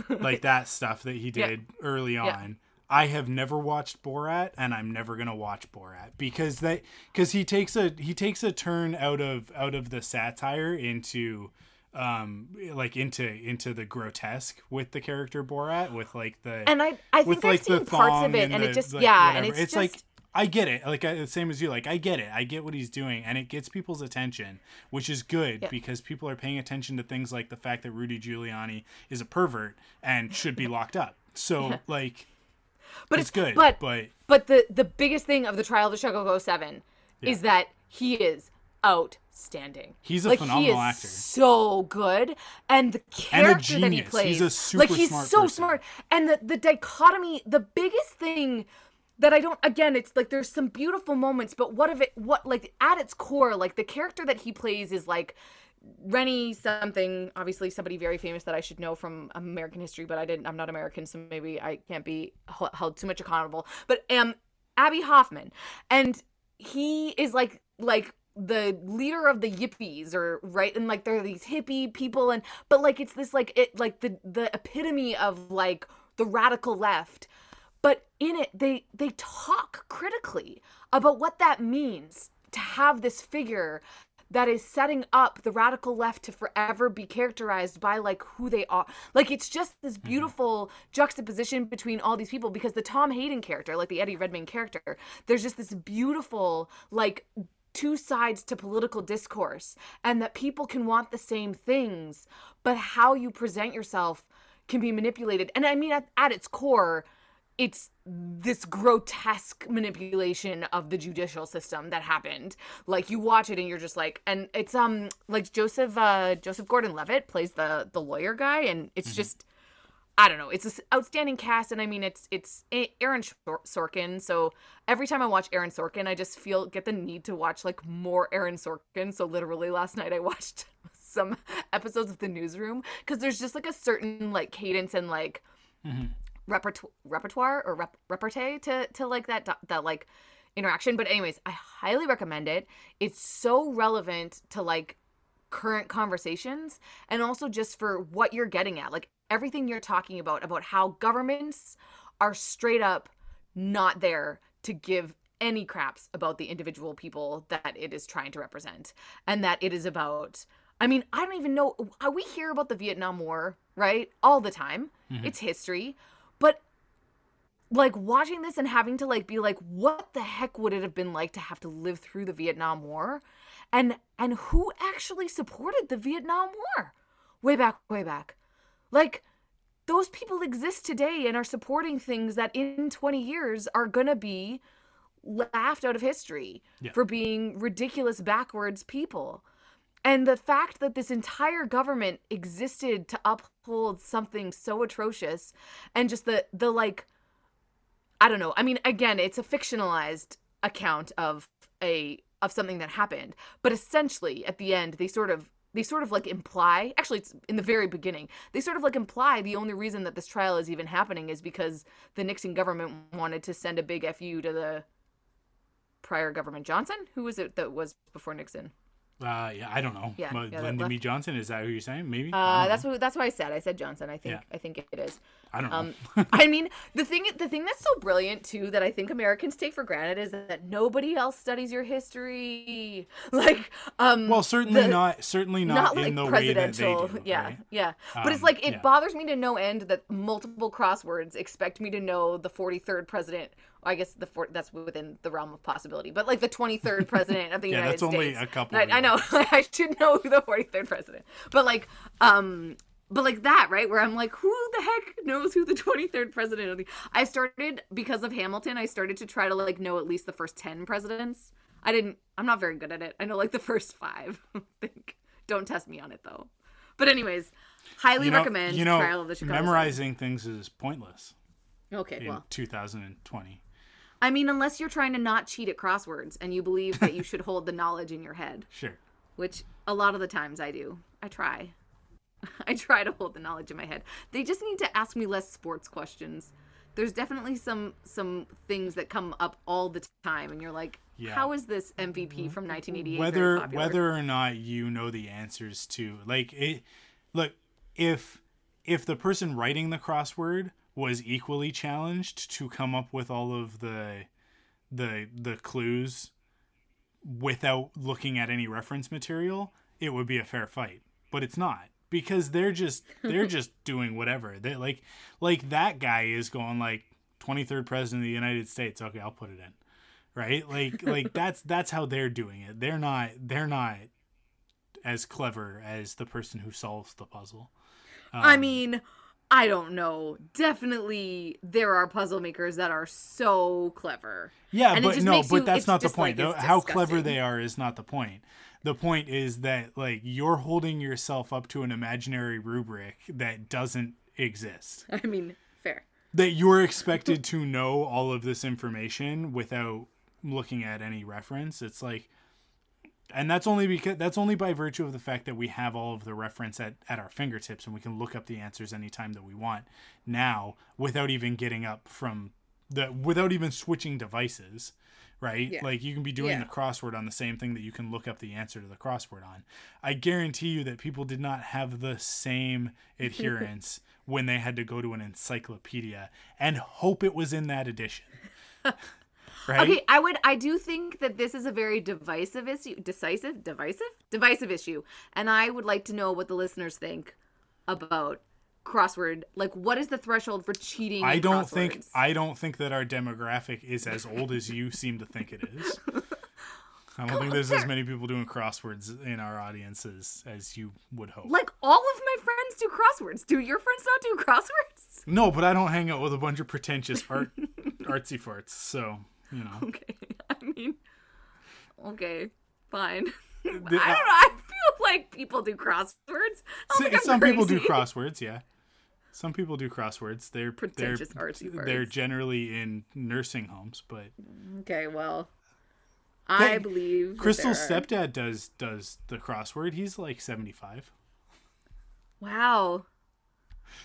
like that stuff that he did yeah. early on. Yeah. I have never watched Borat, and I'm never gonna watch Borat because that because he takes a he takes a turn out of out of the satire into. um like into into the grotesque with the character Borat, with like the and I I think I've seen parts of it and it just yeah and it's just like I get it, like I, same as you, like I get it, I get what he's doing, and it gets people's attention, which is good yeah. because people are paying attention to things like the fact that Rudy Giuliani is a pervert and should be locked up. So yeah. like, but it's, it's good, but but but the the biggest thing of the Trial of the Chicago seven yeah. is that he is outstanding. He's a like, phenomenal he is actor. So good, and the character and that he plays. He's a super like he's smart so person. smart. And the the dichotomy, the biggest thing that I don't. Again, it's like there's some beautiful moments, but what if it? What like at its core, like the character that he plays is like Rennie something. Obviously, somebody very famous that I should know from American history, but I didn't. I'm not American, so maybe I can't be held too much accountable. But um, Abby Hoffman, and he is like like. the leader of the yippies, or right, and like there are these hippie people, and but like it's this like it like the the epitome of like the radical left, but in it they they talk critically about what that means to have this figure that is setting up the radical left to forever be characterized by like who they are. Like it's just this beautiful mm-hmm. juxtaposition between all these people, because the Tom Hayden character, like the Eddie Redmayne character, there's just this beautiful like two sides to political discourse, and that people can want the same things, but how you present yourself can be manipulated. And I mean, at, at its core, it's this grotesque manipulation of the judicial system that happened. Like you watch it and you're just like, and it's um like Joseph uh, Joseph Gordon-Levitt plays the the lawyer guy, and it's mm-hmm. just, I don't know. It's this outstanding cast, and I mean, it's it's Aaron Sorkin. So every time I watch Aaron Sorkin, I just feel get the need to watch like more Aaron Sorkin. So literally last night, I watched some episodes of The Newsroom, because there's just like a certain like cadence and like mm-hmm. repertoire, repertoire or rep- repartee to to like that that like interaction. But anyways, I highly recommend it. It's so relevant to like current conversations, and also just for what you're getting at, like. Everything you're talking about, about how governments are straight up not there to give any craps about the individual people that it is trying to represent. And that it is about, I mean, I don't even know, we hear about the Vietnam War, right? All the time. Mm-hmm. It's history. But like watching this and having to like be like, what the heck would it have been like to have to live through the Vietnam War? And and who actually supported the Vietnam War? Way back, way back. Like, those people exist today and are supporting things that in twenty years are going to be laughed out of history yeah. for being ridiculous backwards people. And the fact that this entire government existed to uphold something so atrocious, and just the, the like, I don't know. I mean, again, it's a fictionalized account of a of something that happened. But essentially, at the end, they sort of They sort of like imply, actually it's in the very beginning, they sort of like imply the only reason that this trial is even happening is because the Nixon government wanted to send a big F U to the prior government. Johnson? Who was it that was before Nixon? Uh, yeah, I don't know. Yeah, yeah, Lyndon B. Johnson, is that who you're saying? Maybe? Uh, that's what that's what I said. I said Johnson. I think yeah. I think it is. I don't um, know. I mean, the thing the thing that's so brilliant too, that I think Americans take for granted, is that nobody else studies your history. Like, um, well, certainly the, not certainly not, not in like the presidential, way that they do, yeah, right? yeah. But um, it's like it yeah. bothers me to no end that multiple crosswords expect me to know the forty-third president. I guess the four, that's within the realm of possibility, but like the twenty-third president of the yeah, United States. Yeah, that's only a couple. I, I know. I should know who the forty-third president, but like, um, but like that, right? Where I'm like, who the heck knows who the twenty-third president of the? I started because of Hamilton. I started to try to like know at least the first ten presidents. I didn't. I'm not very good at it. I know like the first five. I think. Don't test me on it though. But anyways, highly you know, recommend. You know, Trial of the Chicago memorizing City. Things is pointless. Okay. In well, two thousand twenty. I mean, unless you're trying to not cheat at crosswords and you believe that you should hold the knowledge in your head. Sure. Which a lot of the times I do. I try. I try to hold the knowledge in my head. They just need to ask me less sports questions. There's definitely some some things that come up all the time, and you're like, yeah. how is this M V P from nineteen eighty-eight whether whether or not you know the answers to, like, it? Look, if if the person writing the crossword was equally challenged to come up with all of the the the clues without looking at any reference material, it would be a fair fight. But it's not. Because they're just they're just doing whatever. They like like that guy is going like twenty-third president of the United States. Okay, I'll put it in, right? Like like that's that's how they're doing it. They're not they're not as clever as the person who solves the puzzle. Um, I mean, I don't know. Definitely, there are puzzle makers that are so clever. Yeah, and but no, you, but that's not the point. Like, how disgusting. Clever they are is not the point. The point is that, like, you're holding yourself up to an imaginary rubric that doesn't exist. I mean, fair. That you're expected to know all of this information without looking at any reference. It's like, and that's only because that's only by virtue of the fact that we have all of the reference at, at our fingertips, and we can look up the answers anytime that we want now without even getting up from the, without even switching devices. Right? Yeah. Like, you can be doing yeah. the crossword on the same thing that you can look up the answer to the crossword on. I guarantee you that people did not have the same adherence when they had to go to an encyclopedia and hope it was in that edition. Right? Okay, I would, I do think that this is a very divisive issue, decisive, divisive, divisive issue. And I would like to know what the listeners think about crossword, like, what is the threshold for cheating? I don't crosswords? think I don't think that our demographic is as old as you seem to think it is. I don't Come think there's there. as many people doing crosswords in our audiences as you would hope. Like, all of my friends do crosswords. Do your friends not do crosswords? No, but I don't hang out with a bunch of pretentious art artsy farts, so you know. Okay, I mean, okay, fine. The, I don't know. I feel like people do crosswords. Some, some people do crosswords, yeah. Some people do crosswords. They're pretentious they're, artsy words. They're generally in nursing homes, but okay. Well, I believe Crystal's stepdad does does the crossword. He's like seventy-five. Wow.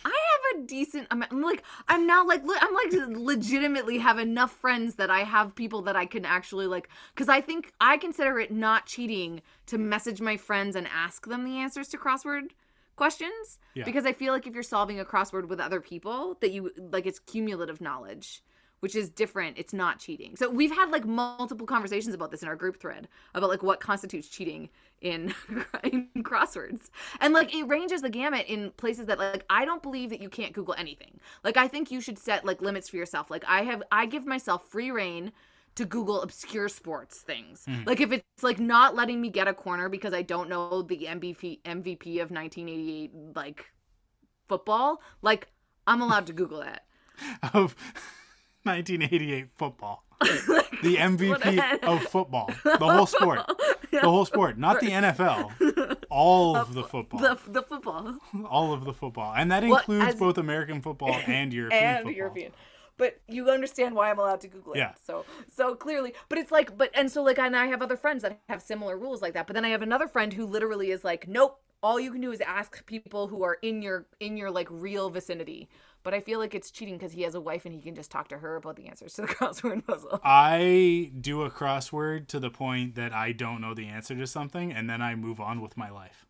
I have a decent. I'm, I'm like. I'm now like. I'm like. Legitimately have enough friends that I have people that I can actually like. Because I think I consider it not cheating to message my friends and ask them the answers to crossword questions. Yeah. Because I feel like if you're solving a crossword with other people, that you like, it's cumulative knowledge, which is different. It's not cheating. So we've had like multiple conversations about this in our group thread about like what constitutes cheating in, in crosswords. And like, it ranges the gamut in places that like, I don't believe that you can't Google anything. Like, I think you should set like limits for yourself. Like, I have, I give myself free rein to Google obscure sports things. Mm. Like, if it's like not letting me get a corner because I don't know the M V P of nineteen eighty-eight, like football, like I'm allowed to Google that. Of nineteen eighty-eight football. The M V P of football. The whole sport. The whole sport. Not the N F L. All of the football. The, the football. All of the football. And that includes well, as, both American football and European and football. And European. But you understand why I'm allowed to Google it. Yeah. So so clearly. But it's like, but and so like, and I have other friends that have similar rules like that. But then I have another friend who literally is like, nope, all you can do is ask people who are in your in your like real vicinity. But I feel like it's cheating because he has a wife and he can just talk to her about the answers to the crossword puzzle. I do a crossword to the point that I don't know the answer to something, and then I move on with my life.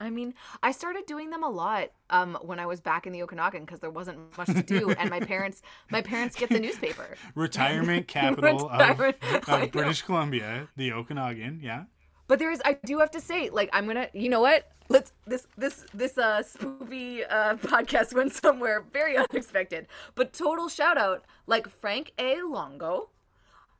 I mean, I started doing them a lot um, when I was back in the Okanagan because there wasn't much to do, and my parents my parents get the newspaper. Retirement capital Retirement. of, of British Columbia, the Okanagan, yeah. But there is, I do have to say, like, I'm gonna, you know what? Let's, this, this, this, uh, spoopy, uh, podcast went somewhere very unexpected. But total shout out, like, Frank A. Longo.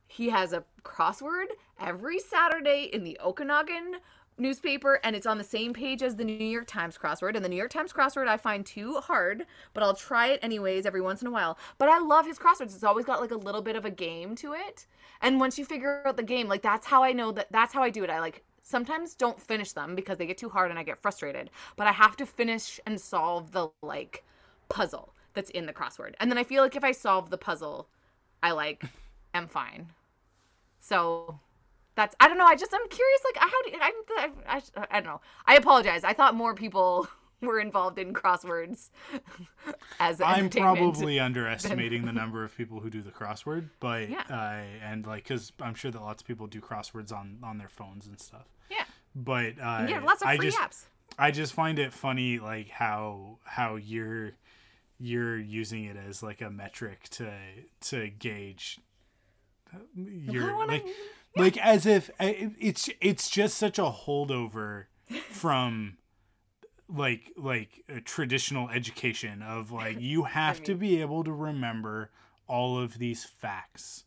He has a crossword every Saturday in the Okanagan newspaper, and it's on the same page as the New York Times crossword. And the New York Times crossword I find too hard, but I'll try it anyways every once in a while. But I love his crosswords. It's always got like a little bit of a game to it. And once you figure out the game, like, that's how I know that that's how I do it. I like sometimes don't finish them because they get too hard and I get frustrated, but I have to finish and solve the like puzzle that's in the crossword. And then I feel like if I solve the puzzle, I like am fine. So that's, I don't know. I just, I'm curious. Like, how do I, I, I, I don't know. I apologize. I thought more people were involved in crosswords as I'm probably underestimating the number of people who do the crossword, but, yeah. uh, and like, cause I'm sure that lots of people do crosswords on, on their phones and stuff. Yeah. But, uh, yeah, lots of free I just, apps. I just find it funny, like how, how you're, you're using it as like a metric to, to gauge your, like, I, like as if it's, it's just such a holdover from like, like a traditional education of like, you have I mean, to be able to remember all of these facts.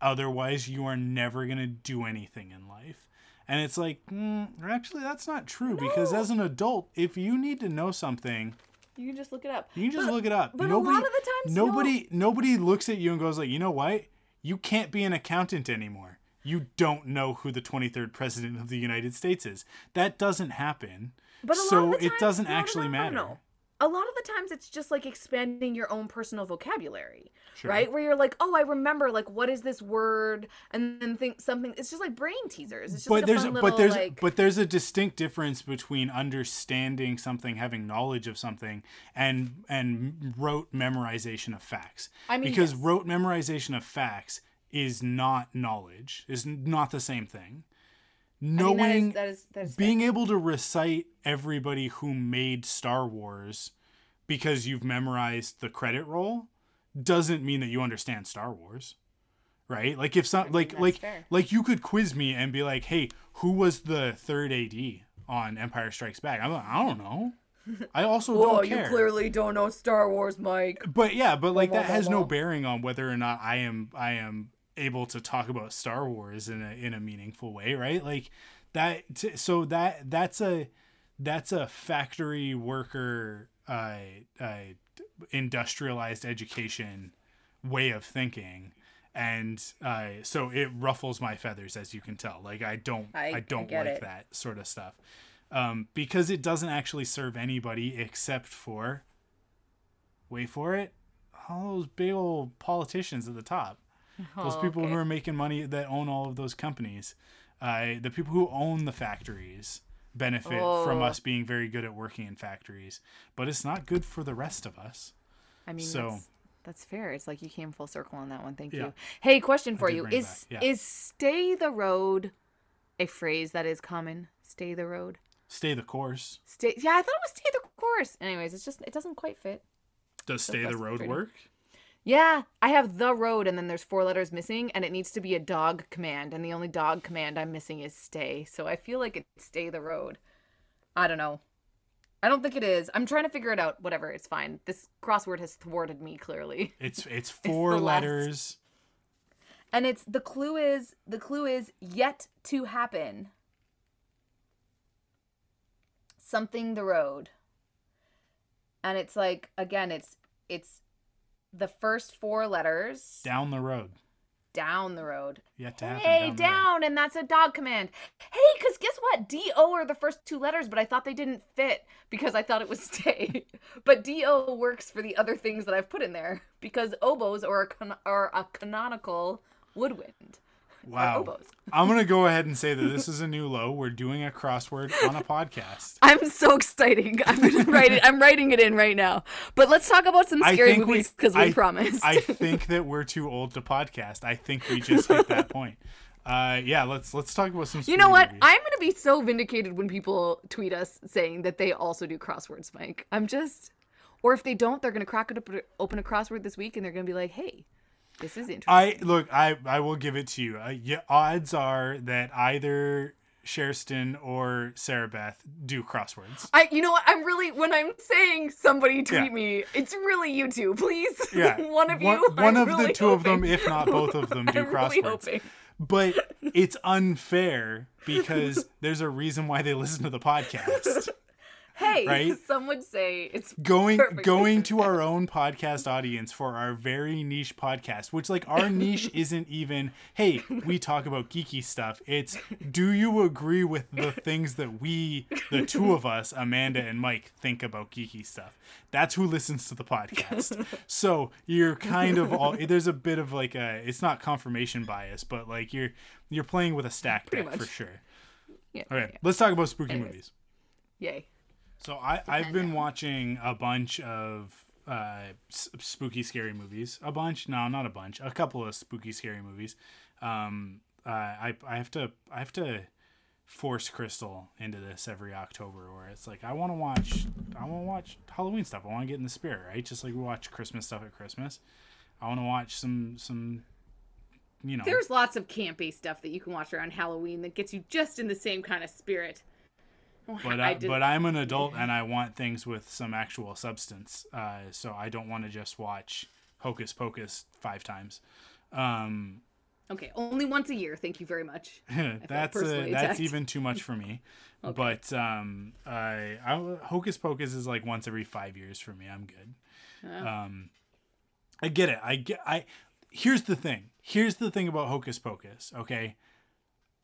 Otherwise you are never going to do anything in life. And it's like, mm, actually, that's not true. No. Because as an adult, if you need to know something, you can just look it up. You can just but, look it up. But nobody, a lot of the times, nobody, no. nobody looks at you and goes like, you know what? You can't be an accountant anymore. You don't know who the twenty-third president of the United States is. That doesn't happen. But a lot so of the times, it doesn't no, actually no, no, matter. No. A lot of the times it's just like expanding your own personal vocabulary, sure. right? Where you're like, oh, I remember, like, what is this word? And then think something. It's just like brain teasers. It's just but like there's a fun little, but there's like... but there's a distinct difference between understanding something, having knowledge of something, and and rote memorization of facts. I mean, because yes. rote memorization of facts is not knowledge. Is not the same thing. Knowing, I mean, that is, that is, that is being able to recite everybody who made Star Wars because you've memorized the credit roll doesn't mean that you understand Star Wars, right? Like if some, I mean, like, like, fair. like you could quiz me and be like, "Hey, who was the third A D on Empire Strikes Back?" I'm like, I don't know. I also Whoa, don't care. You clearly don't know Star Wars, Mike. But yeah, but like well, that well, has well. no bearing on whether or not I am, I am. able to talk about Star Wars in a in a meaningful way, right? Like that t- so that that's a that's a factory worker uh, uh industrialized education way of thinking, and uh so it ruffles my feathers, as you can tell. Like I don't I, I don't like it. that sort of stuff um because it doesn't actually serve anybody except for, wait for it, all those big old politicians at the top. Those people oh, okay. who are making money that own all of those companies, uh, the people who own the factories benefit oh. from us being very good at working in factories, but it's not good for the rest of us. I mean, so that's, that's fair. It's like you came full circle on that one. Thank yeah. you. Hey, question for you. Is yeah. is stay the road a phrase that is common? Stay the road? Stay the course. Stay. Yeah, I thought it was stay the course. Anyways, it's just, it doesn't quite fit. Does stay the road work? Yeah, I have the road, and then there's four letters missing, and it needs to be a dog command, and the only dog command I'm missing is stay. So I feel like it's stay the road. I don't know. I don't think it is. I'm trying to figure it out. Whatever, it's fine. This crossword has thwarted me, clearly. It's it's four it's letters. Last. And it's the clue is the clue is yet to happen. Something the road. And it's like, again, it's it's the first four letters. Down the road. Down the road. Yet to happen. Hey, down, down and that's a dog command. Hey, because guess what? D O are the first two letters, but I thought they didn't fit because I thought it was stay. But D O works for the other things that I've put in there because oboes are a, con- are a canonical woodwind. Wow. I'm going to go ahead and say that this is a new low. We're doing a crossword on a podcast. I'm so excited. I'm going to write it. I'm writing it in right now. But let's talk about some scary movies because we, we I, promised. I think that we're too old to podcast. I think we just hit that point. Uh, yeah, let's let's talk about some. You know what? Movies. I'm going to be so vindicated when people tweet us saying that they also do crosswords, Mike. I'm just, or if they don't, they're going to crack it up, open a crossword this week, and they're going to be like, "Hey, this is interesting." I look. I, I will give it to you. Uh, yeah, odds are that either Sherston or Sarah Beth do crosswords. I you know what I'm really when I'm saying somebody tweet yeah. me, it's really you two. Please, yeah. one of you. One, one of really the two hoping. of them, if not both of them, do crosswords. Really but it's unfair because there's a reason why they listen to the podcast. Hey, right? Some would say it's going going to our own podcast audience for our very niche podcast, which like our niche isn't even, hey, we talk about geeky stuff. It's, do you agree with the things that we, the two of us, Amanda and Mike, think about geeky stuff? That's who listens to the podcast. So you're kind of all, there's a bit of like a, it's not confirmation bias, but like you're, you're playing with a stack deck for sure. Yeah. All right. Yeah. Let's talk about spooky Anyways. movies. Yay. So I, I've been watching a bunch of uh, spooky, scary movies. A bunch? No, not a bunch. A couple of spooky, scary movies. Um, uh, I I have to I have to force Crystal into this every October, where it's like I want to watch I want to watch Halloween stuff. I want to get in the spirit, right? Just like we watch Christmas stuff at Christmas. I want to watch some some. You know, there's lots of campy stuff that you can watch around Halloween that gets you just in the same kind of spirit. But I, I but I'm an adult and I want things with some actual substance. Uh, so I don't want to just watch Hocus Pocus five times. Um, okay, only once a year. Thank you very much. that's a, that's even too much for me. Okay. But um, I, I Hocus Pocus is like once every five years for me. I'm good. Oh. Um, I get it. I get. I here's the thing. Here's the thing about Hocus Pocus. Okay.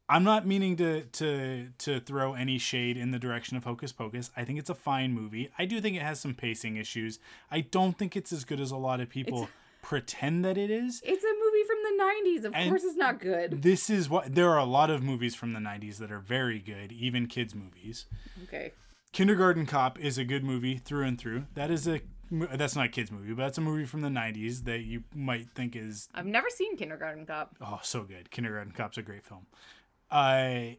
I'm not meaning to, to to throw any shade in the direction of Hocus Pocus. I think it's a fine movie. I do think it has some pacing issues. I don't think it's as good as a lot of people it's, pretend that it is. It's a movie from the nineties. Of and course it's not good. This is what there are a lot of movies from the nineties that are very good, even kids' movies. Okay. Kindergarten Cop is a good movie through and through. That is a that's not a kids' movie, but that's a movie from the nineties that you might think is I've never seen Kindergarten Cop. Oh, so good. Kindergarten Cop's a great film. I uh,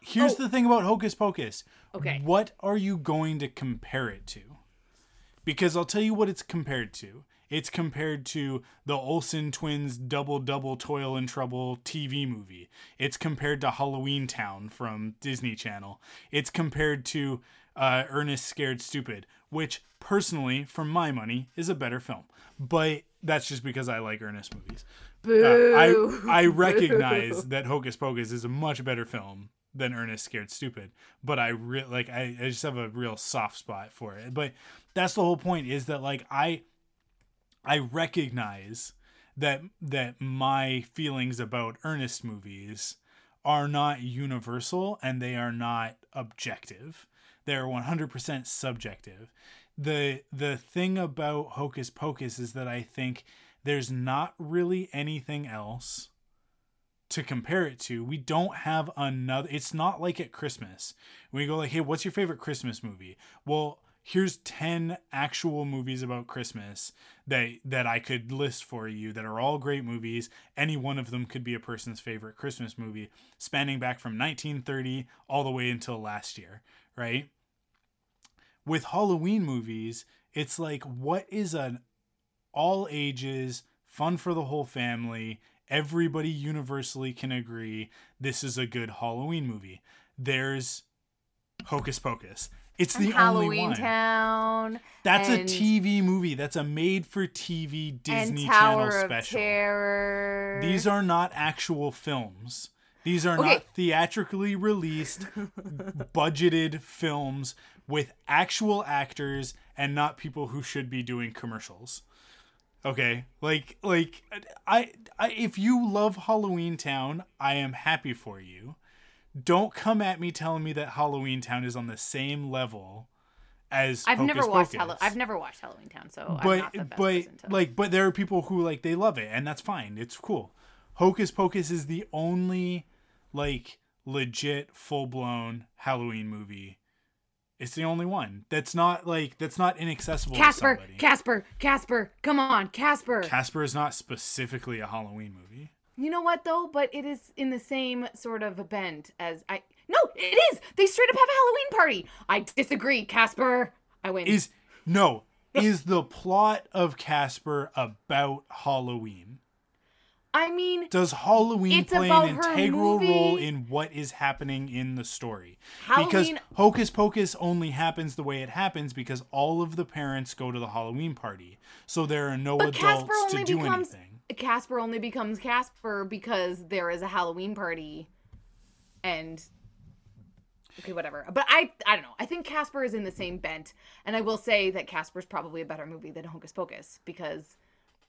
here's oh. the thing about Hocus Pocus. Okay. What are you going to compare it to? Because I'll tell you what it's compared to. It's compared to the Olsen twins' double double toil and trouble T V movie. It's compared to Halloween Town from Disney Channel. It's compared to uh, Ernest Scared Stupid, which personally, for my money, is a better film. But that's just because I like Ernest movies. Boo. Uh, I I recognize Boo. that Hocus Pocus is a much better film than Ernest Scared Stupid, but I re- like I, I just have a real soft spot for it. But that's the whole point, is that like I I recognize that that my feelings about Ernest movies are not universal and they are not objective. They're one hundred percent subjective. The the thing about Hocus Pocus is that I think there's not really anything else to compare it to. We don't have another. It's not like at Christmas. We go like, hey, what's your favorite Christmas movie? Well, here's ten actual movies about Christmas that, that I could list for you that are all great movies. Any one of them could be a person's favorite Christmas movie, spanning back from nineteen thirty all the way until last year, right? With Halloween movies, it's like, what is an all ages, fun for the whole family, everybody universally can agree this is a good Halloween movie? There's Hocus Pocus. It's the only one. Halloween Town. That's a T V movie. That's a made-for-T V Disney Channel special. Terror. These are not actual films. These are not theatrically released, budgeted films with actual actors and not people who should be doing commercials. Okay, like, like, I, I, if you love Halloween Town, I am happy for you. Don't come at me telling me that Halloween Town is on the same level as I've Hocus never watched. Hallo- I've never watched Halloween Town, so but I'm not the best but to... like, but there are people who like they love it, and that's fine. It's cool. Hocus Pocus is the only like legit full blown Halloween movie. It's the only one that's not like that's not inaccessible Casper, to somebody. Casper, Casper, come on, Casper. Casper is not specifically a Halloween movie. You know what though? But it is in the same sort of a bend as I. No, it is. They straight up have a Halloween party. I disagree, Casper. I win. Is no is the plot of Casper about Halloween? I mean, does Halloween play an integral role in what is happening in the story? Halloween... Because Hocus Pocus only happens the way it happens because all of the parents go to the Halloween party. So there are no but adults to do becomes, anything. Casper only becomes Casper because there is a Halloween party and Okay, whatever. But I I don't know. I think Casper is in the same bent. And I will say that Casper's probably a better movie than Hocus Pocus because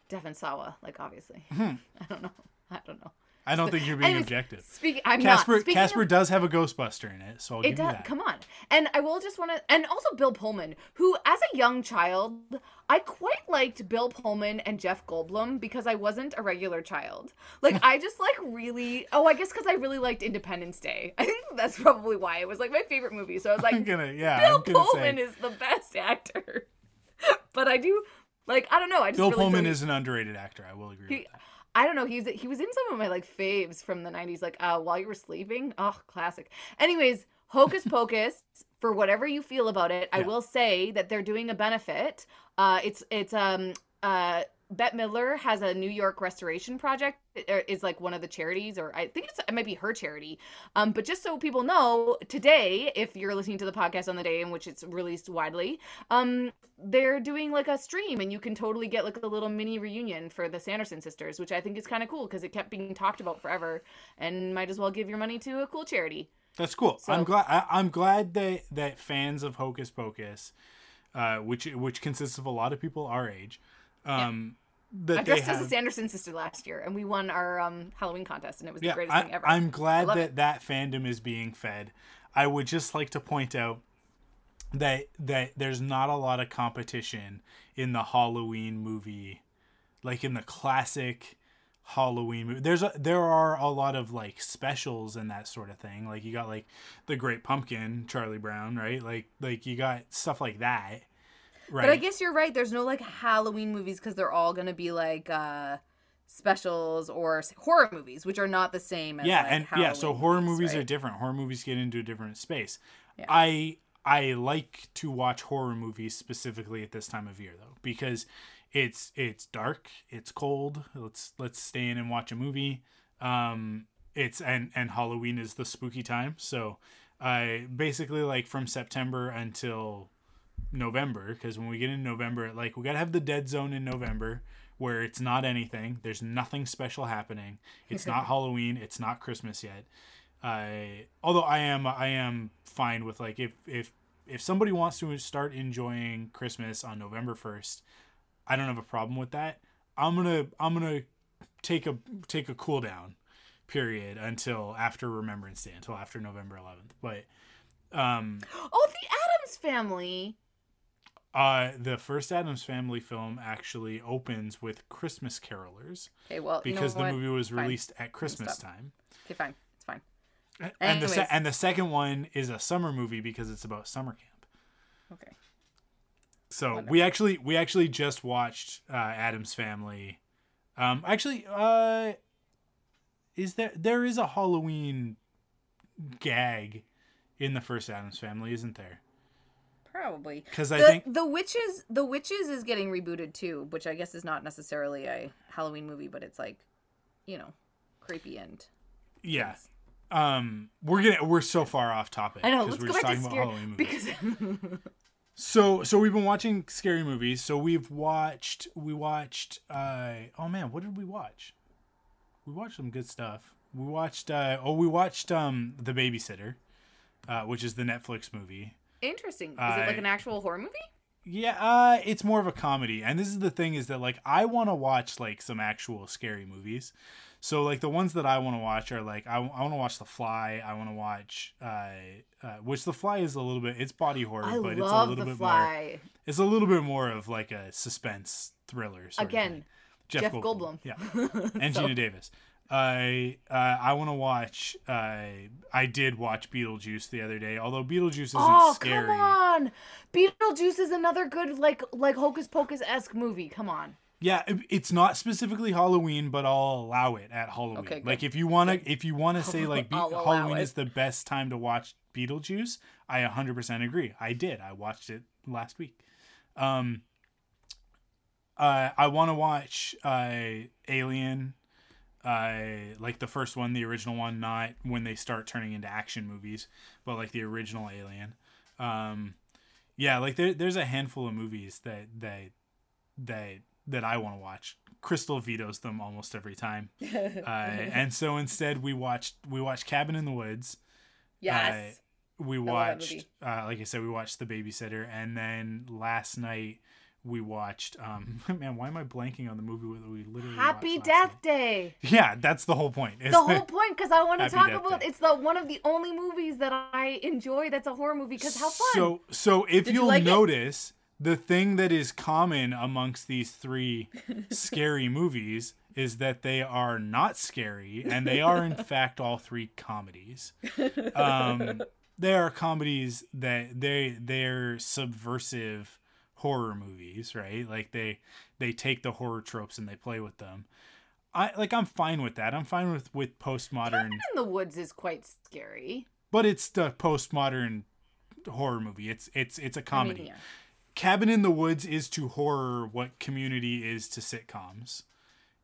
Devin Sawa, like, obviously. Mm-hmm. I don't know. I don't know. I don't think you're being Anyways, objective. Speak, I'm Casper, not. Speaking Casper of, does have a Ghostbuster in it, so I'll it give does, you that. Come on. And I will just want to... And also Bill Pullman, who, as a young child, I quite liked Bill Pullman and Jeff Goldblum because I wasn't a regular child. Like, I just, like, really... Oh, I guess because I really liked Independence Day. I think that's probably why. It was, like, my favorite movie. So I was like, I'm gonna, yeah, Bill I'm Pullman say. is the best actor. But I do... Like, I don't know. I just Bill really Pullman is an underrated actor. I will agree he, with that. I don't know. He was, he was in some of my, like, faves from the nineties. Like, uh, While You Were Sleeping. Oh, classic. Anyways, Hocus Pocus, for whatever you feel about it, yeah. I will say that they're doing a benefit. Uh, it's, it's, um, uh, Bette Midler has a New York restoration project. It is, like, one of the charities, or I think it's, it might be her charity. Um, but just so people know, today, if you're listening to the podcast on the day in which it's released widely, um, they're doing, like, a stream, and you can totally get, like, a little mini reunion for the Sanderson sisters, which I think is kind of cool because it kept being talked about forever, and might as well give your money to a cool charity. That's cool. So, I'm glad. I, I'm glad that that fans of Hocus Pocus, uh, which which consists of a lot of people our age. Um, yeah. I dressed have... as a Sanderson sister last year, and we won our um, Halloween contest, and it was yeah, the greatest I, thing ever. I'm glad that it. that fandom is being fed. I would just like to point out that that there's not a lot of competition in the Halloween movie, like in the classic Halloween movie. There's a, there are a lot of, like, specials and that sort of thing. Like, you got, like, The Great Pumpkin, Charlie Brown, right? Like like you got stuff like that. Right. But I guess you're right. There's no, like, Halloween movies because they're all going to be, like, uh, specials or horror movies, which are not the same as, yeah, like, and Halloween yeah, so horror movies, movies right? are different. Horror movies get into a different space. Yeah. I I like to watch horror movies specifically at this time of year, though, because it's it's dark, it's cold. Let's let's stay in and watch a movie. Um, it's and and Halloween is the spooky time. So, I uh, basically, like, from September until November, because when we get in November, like, we gotta have the dead zone in November where it's not anything, there's nothing special happening, it's not Halloween, it's not Christmas yet. I uh, although I am I am fine with, like, if if if somebody wants to start enjoying Christmas on November first, I don't have a problem with that. I'm gonna I'm gonna take a take a cool down period until after Remembrance Day, until after November eleventh. But um oh, the Addams Family. Uh, the first Addams Family film actually opens with Christmas carolers. Okay, well, because you know the movie was fine. released at Christmas time. Okay, fine, it's fine. And Anyways. the se- and the second one is a summer movie because it's about summer camp. Okay. So Wonderful. we actually we actually just watched uh, Addams Family. Um, actually, uh, is there there is a Halloween gag in the first Addams Family, isn't there? Probably, because I think the witches, the witches is getting rebooted too, which I guess is not necessarily a Halloween movie, but it's, like, you know, creepy and yeah. Things. Um, we're gonna we're so far off topic. I know. Let's we're go back to scary Halloween movies. Because so so we've been watching scary movies. So we've watched we watched. Uh, oh man, what did we watch? We watched some good stuff. We watched. Uh, oh, we watched um, The Babysitter, uh, which is the Netflix movie. Interesting. Is uh, it like an actual horror movie? Yeah, uh, it's more of a comedy. And this is the thing, is that, like, I want to watch, like, some actual scary movies. So, like, the ones that I want to watch are, like, I, I want to watch The Fly. I want to watch, uh, uh, which The Fly is a little bit, it's body horror, I but it's a little bit Fly. more. It's a little bit more of, like, a suspense thriller. Sort Again, of Jeff, Jeff Goldblum. Goldblum. Yeah. And so. Gina Davis. I uh, uh, I want to watch. Uh, I did watch Beetlejuice the other day. Although Beetlejuice isn't oh, scary. Oh come on! Beetlejuice is another good like like Hocus Pocus-esque movie. Come on. Yeah, it, it's not specifically Halloween, but I'll allow it at Halloween. Okay, like if you wanna if you wanna say like Be- Halloween is the best time to watch Beetlejuice, I one hundred percent agree. I did. I watched it last week. Um. Uh, I want to watch uh, Alien. Uh, like the first one, the original one, not when they start turning into action movies, but like the original Alien. Um, yeah, like there, there's a handful of movies that that that that I want to watch. Crystal vetoes them almost every time, uh, and so instead we watched we watched Cabin in the Woods. Yes. Uh, we watched, uh, like I said, we watched The Babysitter, and then last night we watched, um, man, why am I blanking on the movie that we literally Happy Death night? Day. Yeah, that's the whole point. The whole point, because I want to talk Death about, Day. It's the one of the only movies that I enjoy that's a horror movie, because how fun. So, so if Did you'll you like notice, it? The thing that is common amongst these three scary movies is that they are not scary, and they are, in fact, all three comedies. Um, they are comedies that they, they're subversive horror movies, right? Like they they take the horror tropes and they play with them. I like I'm fine with that. I'm fine with with postmodern. Cabin in the Woods is quite scary, but it's the postmodern horror movie. It's it's it's a comedy. I mean, yeah. Cabin in the Woods is to horror what Community is to sitcoms.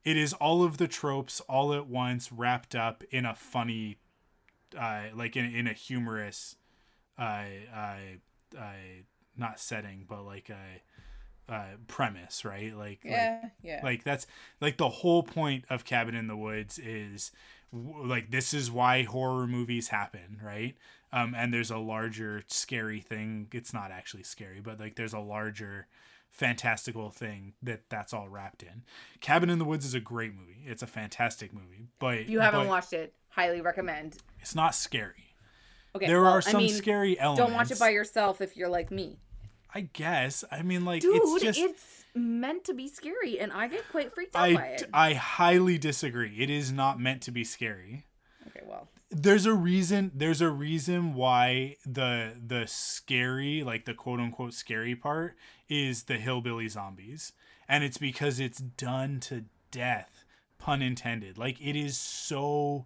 It is all of the tropes all at once, wrapped up in a funny, uh, like in in a humorous, uh, uh, uh not setting, but like a, a premise, right? Like, yeah, like, yeah. Like that's like the whole point of Cabin in the Woods is w- like, this is why horror movies happen. Right. Um, and there's a larger scary thing. It's not actually scary, but like there's a larger fantastical thing that that's all wrapped in. Cabin in the Woods is a great movie. It's a fantastic movie, but if you haven't but, watched it, highly recommend. It's not scary. Okay, there well, are some I mean, scary elements. Don't watch it by yourself if you're like me. I guess. I mean, like, Dude, it's just... Dude, it's meant to be scary, and I get quite freaked out I, by it. I highly disagree. It is not meant to be scary. Okay, well... There's a reason, there's a reason why the the scary, like the quote-unquote scary part, is the hillbilly zombies. And it's because it's done to death, pun intended. Like, it is so...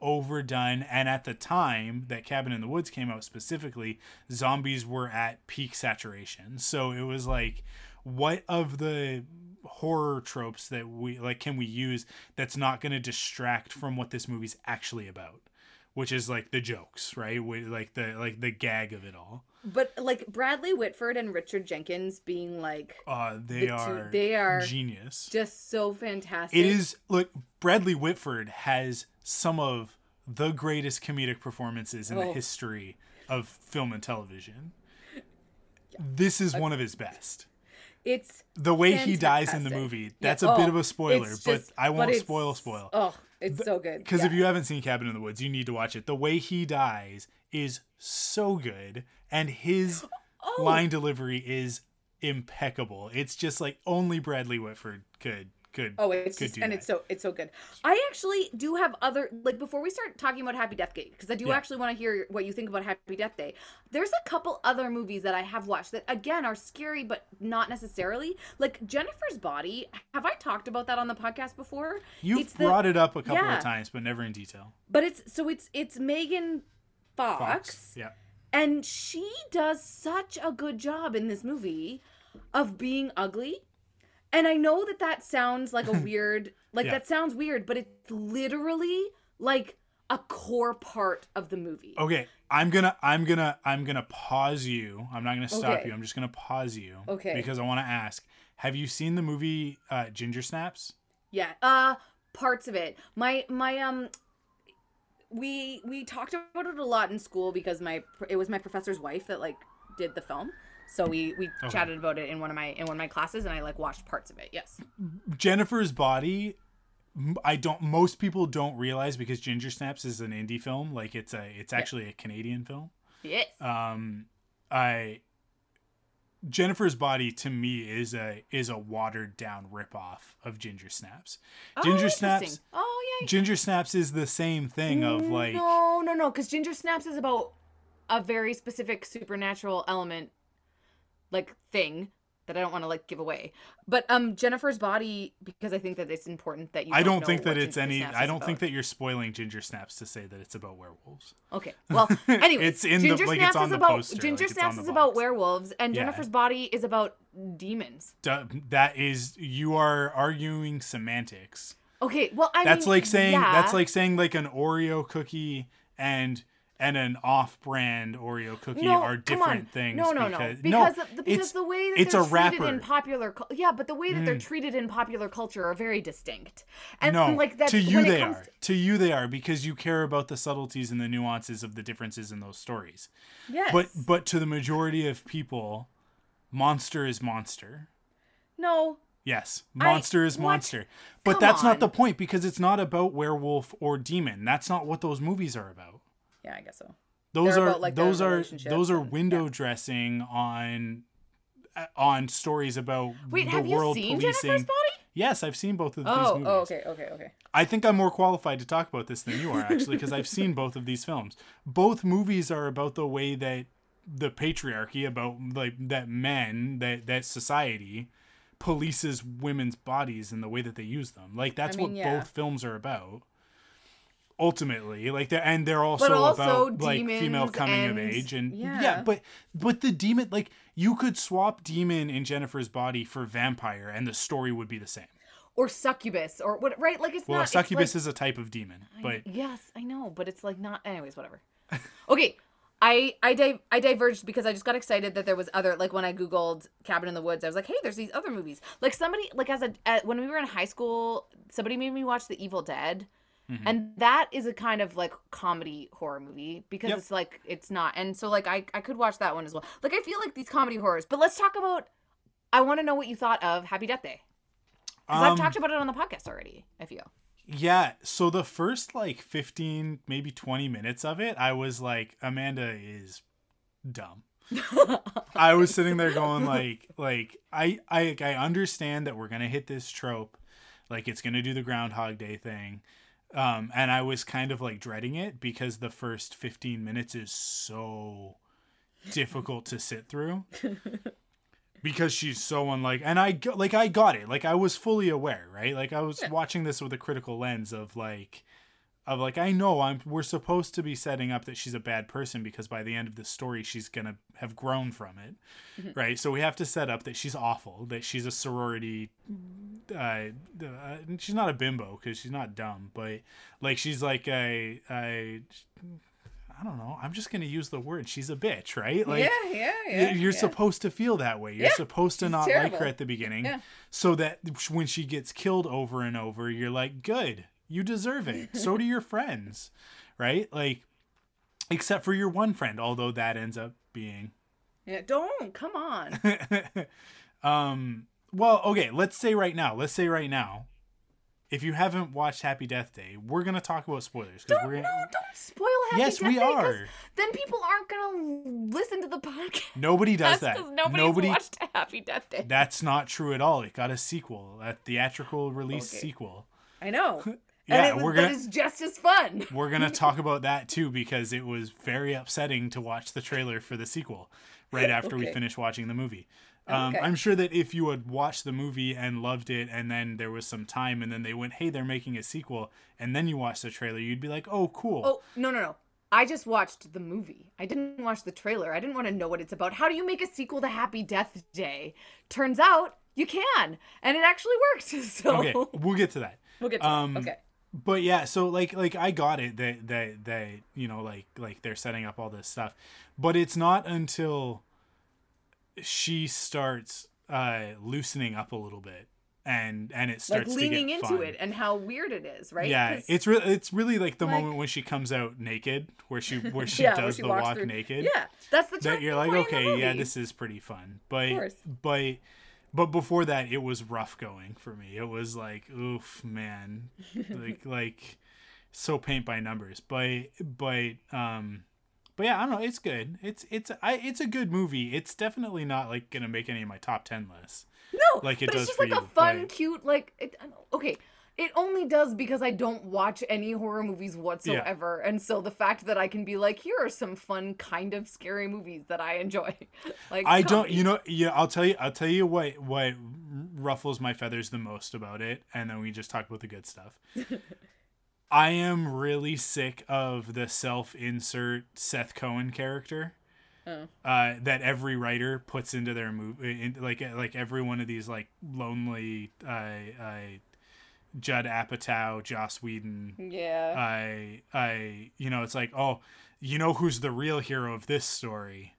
overdone, and at the time that Cabin in the Woods came out specifically, zombies were at peak saturation. So it was like, what of the horror tropes that we like can we use that's not going to distract from what this movie's actually about, which is like the jokes, right? We, like the like the gag of it all. But like Bradley Whitford and Richard Jenkins being like, uh, they the are two, they are genius, just so fantastic. It is look, Bradley Whitford has some of the greatest comedic performances in oh. the history of film and television. Yeah. This is okay. one of his best. It's the way fantastic. He dies in the movie. That's yeah. a oh, bit of a spoiler, just, but I won't but spoil spoil. Oh, it's the, so good. Because yeah. if you haven't seen Cabin in the Woods, you need to watch it. The way he dies is so good, and his oh. line delivery is impeccable. It's just like only Bradley Whitford could. Good, oh, it's just, and that. it's so it's so good. I actually do have other like before we start talking about Happy Death Day, because I do yeah. actually want to hear what you think about Happy Death Day. There's a couple other movies that I have watched that again are scary, but not necessarily like Jennifer's Body. Have I talked about that on the podcast before? You've it's brought the, it up a couple yeah. of times, but never in detail. But it's so it's it's Megan Fox, Fox. yeah, and she does such a good job in this movie of being ugly. And I know that that sounds like a weird, like yeah. that sounds weird, but it's literally like a core part of the movie. Okay. I'm going to, I'm going to, I'm going to pause you. I'm not going to stop okay. you. I'm just going to pause you. Okay. Because I want to ask, have you seen the movie uh, Ginger Snaps? Yeah. Uh, parts of it. My, my, um, we, we talked about it a lot in school because my, it was my professor's wife that like did the film. So we, we okay. chatted about it in one of my in one of my classes, and I like watched parts of it. Yes. Jennifer's Body, I don't. Most people don't realize because Ginger Snaps is an indie film. Like it's a it's actually yeah. a Canadian film. Yes. Um, I. Jennifer's Body to me is a is a watered down ripoff of Ginger Snaps. Oh, Ginger Snaps. Oh yeah. Ginger Snaps is the same thing of like. No no no, because Ginger Snaps is about a very specific supernatural element. Like thing that I don't want to like give away, but um, Jennifer's Body, because I think that it's important that you. Don't I don't know think that it's Ginger any. Snaps I don't about. think that you're spoiling Ginger Snaps to say that it's about werewolves. Okay, well, anyway, it's in Ginger the like Snaps it's on the about, poster. Ginger like, Snaps is about werewolves, and yeah. Jennifer's Body is about demons. D- that is, you are arguing semantics. Okay, well, I. That's mean, like saying yeah. that's like saying like an Oreo cookie and and an off-brand Oreo cookie no, are different things. No, no, no. Because, because, no, the, because the way that they're treated in popular culture. Yeah, but the way that mm. they're treated in popular culture are very distinct. And no, like that's, to you they are. To... to you they are, because you care about the subtleties and the nuances of the differences in those stories. Yes. But, but to the majority of people, Monster is Monster. No. Yes, monster I, is monster. What? But Come that's on. Not the point, because it's not about werewolf or demon. That's not what those movies are about. Yeah, I guess so. Those They're are about, like, those are those are window and, dressing yeah. on on stories about Wait, the have world you seen policing. Jennifer's Body? Yes, I've seen both of oh, these movies. Oh, okay, okay, okay. I think I'm more qualified to talk about this than you are, actually, because I've seen both of these films. Both movies are about the way that the patriarchy, about like that men, that that society polices women's bodies and the way that they use them. Like that's I mean, what yeah. both films are about. Ultimately, like they're and they're also, also about like female coming and, of age and yeah. yeah, but but the demon, like you could swap demon in Jennifer's Body for vampire and the story would be the same. Or succubus or what, right? Like it's well, not. Well, succubus like, is a type of demon, but I, yes, I know, but it's like not. Anyways, whatever. Okay. I I, di- I diverged because I just got excited that there was other, like when I Googled Cabin in the Woods, I was like, hey, there's these other movies. Like somebody, like as a, as, when we were in high school, somebody made me watch The Evil Dead. Mm-hmm. And that is a kind of like comedy horror movie because yep. it's like, it's not. And so like, I, I could watch that one as well. Like, I feel like these comedy horrors, but let's talk about, I want to know what you thought of Happy Death Day. Because um, I've talked about it on the podcast already, I feel. Yeah, so the first like fifteen, maybe twenty minutes of it, I was like, Amanda is dumb. I was sitting there going like, like I, I I understand that we're gonna hit this trope, like it's gonna do the Groundhog Day thing, um, and I was kind of like dreading it because the first fifteen minutes is so difficult to sit through. Because she's so unlike, and I like I got it, like I was fully aware, right? Like I was yeah. watching this with a critical lens of like, of like I know I'm we're supposed to be setting up that she's a bad person because by the end of the story she's gonna have grown from it, mm-hmm. right? So we have to set up that she's awful, that she's a sorority, uh, uh she's not a bimbo because she's not dumb, but like she's like a a. I don't know. I'm just going to use the word. She's a bitch, right? Like, yeah, yeah, yeah. You're yeah. supposed to feel that way. You're yeah, supposed to not terrible. like her at the beginning. Yeah. So that when she gets killed over and over, you're like, good, you deserve it. So do your friends, right? Like, except for your one friend, although that ends up being. Yeah, don't. Come on. um. Well, okay. Let's say right now. Let's say right now. If you haven't watched Happy Death Day, we're going to talk about spoilers. Don't, we're gonna... No, don't spoil Happy yes, Death Day. Yes, we are. Then people aren't going to listen to the podcast. Nobody does That's that. Nobody's Nobody... watched Happy Death Day. That's not true at all. It got a sequel, a theatrical release okay. sequel. I know. yeah, and it was, gonna... that is just as fun. We're going to talk about that too, because it was very upsetting to watch the trailer for the sequel right after okay. we finished watching the movie. Um, okay. I'm sure that if you had watched the movie and loved it and then there was some time and then they went, hey, they're making a sequel. And then you watched the trailer. You'd be like, oh, cool. Oh, no, no, no. I just watched the movie. I didn't watch the trailer. I didn't want to know what it's about. How do you make a sequel to Happy Death Day? Turns out you can. And it actually worked. So okay, we'll get to that. We'll get to um, that. Okay. But yeah, so like like I got it that, that, that, you know, like like they're setting up all this stuff. But it's not until... she starts uh, loosening up a little bit, and and it starts like leaning to get into fun. It and how weird it is, right? Yeah, it's really it's really like the like, moment when she comes out naked, where she where she yeah, does where she the walk through. naked. Yeah, that's the that you're like, okay, yeah, this is pretty fun, but but but before that, it was rough going for me. It was like, oof, man, like like so paint by numbers, but but um. But yeah, I don't know. It's good. It's it's I it's a good movie. It's definitely not like gonna make any of my top ten lists. No, like it but does it's just for like you, a fun, but... cute like. It, okay, it only does because I don't watch any horror movies whatsoever, yeah. and so the fact that I can be like, here are some fun, kind of scary movies that I enjoy. Like I don't, comedy. you know, yeah. I'll tell you, I'll tell you what what ruffles my feathers the most about it, and then we just talk about the good stuff. I am really sick of the self-insert Seth Cohen character oh. uh, that every writer puts into their movie. In, like like every one of these like lonely uh, uh, Judd Apatow, Joss Whedon. Yeah. I I you know it's like oh you know who's the real hero of this story?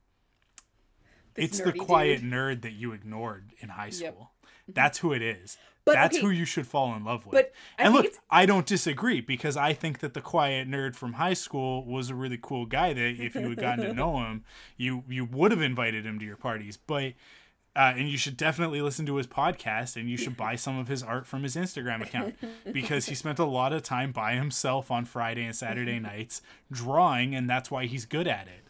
This it's the quiet dude. nerd that you ignored in high school. Yep. That's who it is. But, That's okay. who you should fall in love with. But and look, it's... I don't disagree, because I think that the quiet nerd from high school was a really cool guy that if you had gotten to know him, you, you would have invited him to your parties. But uh, and you should definitely listen to his podcast, and you should buy some of his art from his Instagram account, because he spent a lot of time by himself on Friday and Saturday nights drawing, and that's why he's good at it.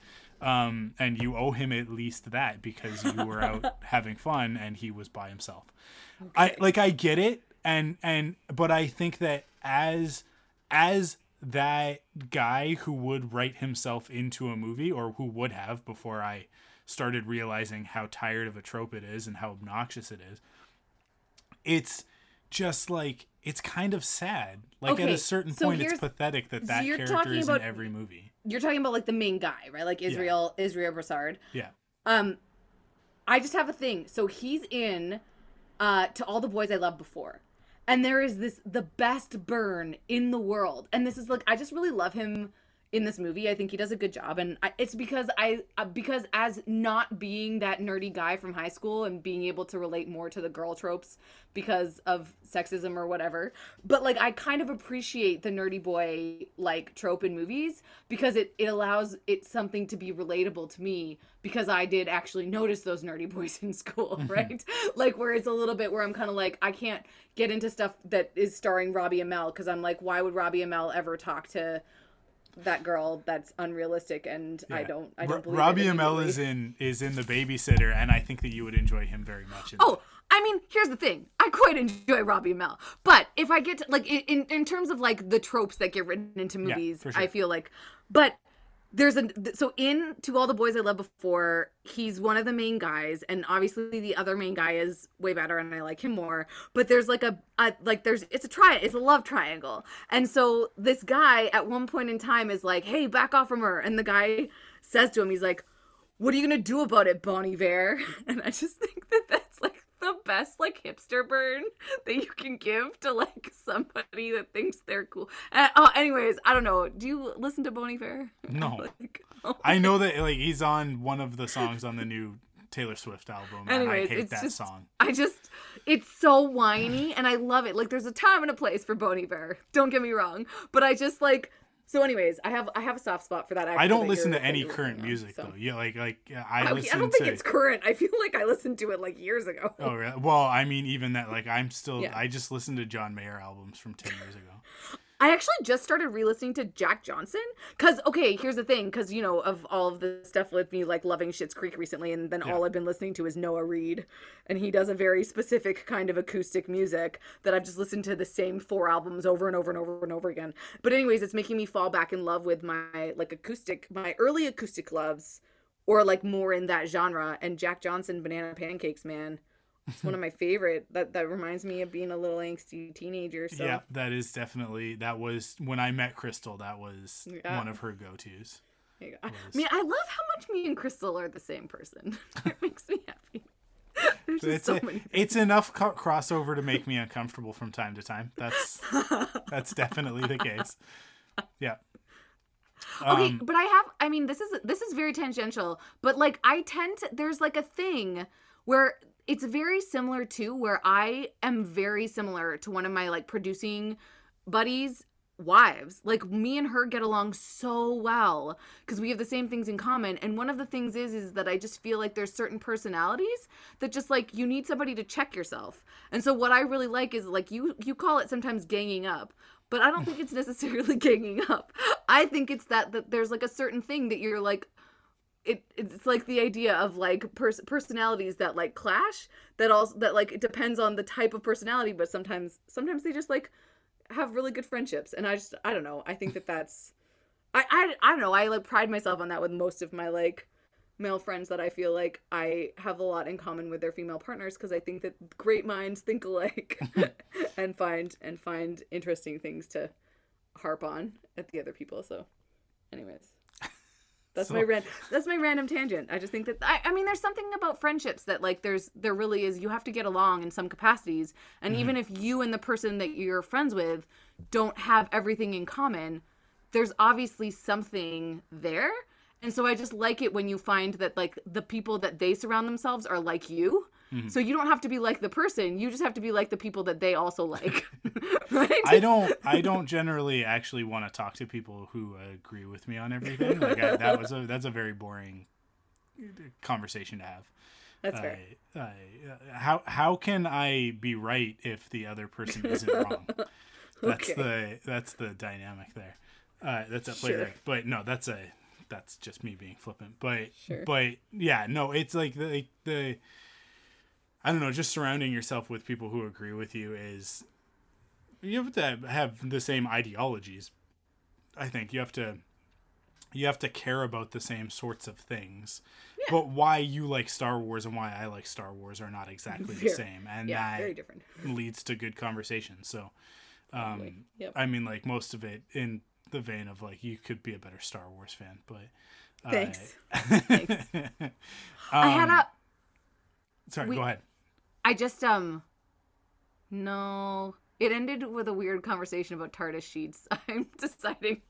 Um, and you owe him at least that, because you were out having fun and he was by himself. Okay. I like, I get it. And, and, but I think that as, as that guy who would write himself into a movie, or who would have before I started realizing how tired of a trope it is and how obnoxious it is, it's just like, it's kind of sad. Like, okay, at a certain so point, it's pathetic that that so character is about, in every movie. You're talking about, like, the main guy, right? Like, Israel yeah. Israel Broussard. Yeah. Um, I just have a thing. So he's in uh, To All the Boys I Loved Before. And there is this, the best burn in the world. And this is, like, I just really love him in this movie. I think he does a good job. And I, it's because I, uh, because as not being that nerdy guy from high school and being able to relate more to the girl tropes because of sexism or whatever, but like, I kind of appreciate the nerdy boy, like, trope in movies, because it, it allows it something to be relatable to me, because I did actually notice those nerdy boys in school, right? Like, where it's a little bit where I'm kind of like, I can't get into stuff that is starring Robbie Amell, because I'm like, why would Robbie Amell ever talk to that girl? That's unrealistic, and yeah. I don't I don't believe Robbie Amell is in is in The Babysitter, and I think that you would enjoy him very much. Oh, that. I mean, here's the thing. I quite enjoy Robbie Amell, but if I get to, like, in in terms of, like, the tropes that get written into movies, yeah, sure. I feel like, but there's a so in To All the Boys I Loved Before, he's one of the main guys, and obviously the other main guy is way better, and I like him more. But there's like a, a like there's it's a tri it's a love triangle, and so this guy at one point in time is like, "Hey, back off from her," and the guy says to him, he's like, "What are you gonna do about it, Bon Iver?" And I just think that that's like the best, like, hipster burn that you can give to, like, somebody that thinks they're cool. Uh, uh, anyways, I don't know. Do you listen to Bon Iver? No. Like, oh I know that, like, he's on one of the songs on the new Taylor Swift album. Anyways, and I hate that just, song. I just, it's so whiny, and I love it. Like, there's a time and a place for Bon Iver. Don't get me wrong. But I just, like, so anyways, I have I have a soft spot for that. I don't listen to any current music though. Yeah, like like I I, listen I don't think to... it's current. I feel like I listened to it like years ago. Oh, really? Well, I mean, even that, like, I'm still yeah. I just listened to John Mayer albums from ten years ago. I actually just started re-listening to Jack Johnson, because, okay, here's the thing, because, you know, of all of the stuff with me, like, loving Schitt's Creek recently, and then yeah. all I've been listening to is Noah Reed, and he does a very specific kind of acoustic music that I've just listened to the same four albums over and over and over and over again. But anyways, it's making me fall back in love with my, like, acoustic, my early acoustic loves, or, like, more in that genre, and Jack Johnson, Banana Pancakes, man. It's one of my favorite. That that reminds me of being a little angsty teenager. So. Yeah, that is definitely, that was, when I met Crystal, that was yeah. one of her go-tos. There you go. was... I mean, I love how much me and Crystal are the same person. It makes me happy. There's just it's so a, many things. It's enough co- crossover to make me uncomfortable from time to time. That's that's definitely the case. Yeah. Okay, um, but I have, I mean, this is this is very tangential, but, like, I tend to, there's, like, a thing where... It's very similar to where I am very similar to one of my, like, producing buddies' wives. Like, me and her get along so well because we have the same things in common. And one of the things is, is that I just feel like there's certain personalities that just, like, you need somebody to check yourself. And so what I really like is, like, you, you call it sometimes ganging up. But I don't think it's necessarily ganging up. I think it's that, that there's, like, a certain thing that you're, like, It it's like the idea of, like, pers- personalities that, like, clash, that also that, like, it depends on the type of personality, but sometimes sometimes they just, like, have really good friendships, and I just I don't know I think that that's I I I don't know I like pride myself on that with most of my, like, male friends, that I feel like I have a lot in common with their female partners, because I think that great minds think alike and find and find interesting things to harp on at the other people. So, anyways. That's so. my ran- That's my random tangent. I just think that I, I mean, there's something about friendships that, like, there's there really is. You have to get along in some capacities, and mm-hmm. even if you and the person that you're friends with don't have everything in common, there's obviously something there. And so I just like it when you find that, like, the people that they surround themselves are like you. Mm-hmm. So you don't have to be like the person. You just have to be like the people that they also like. Right? I don't I don't generally actually want to talk to people who agree with me on everything. Like, I, that was a, that's a very boring conversation to have. That's fair. I, I, how, how can I be right if the other person isn't wrong? That's okay. the that's the dynamic there. Uh, that's at play sure. there. But no, that's a... that's just me being flippant, but sure. but yeah, no, it's like the, like the I don't know, just surrounding yourself with people who agree with you is, you have to have the same ideologies. I think you have to you have to care about the same sorts of things. Yeah. But why you like Star Wars and why I like Star Wars are not exactly very, the same, and yeah, that very different. leads to good conversations. So um yep. I mean, like, most of it in the vein of, like, you could be a better Star Wars fan, but uh, thanks. thanks. um, I had a. Sorry, we, go ahead. I just um. No, it ended with a weird conversation about TARDIS sheets. I'm deciding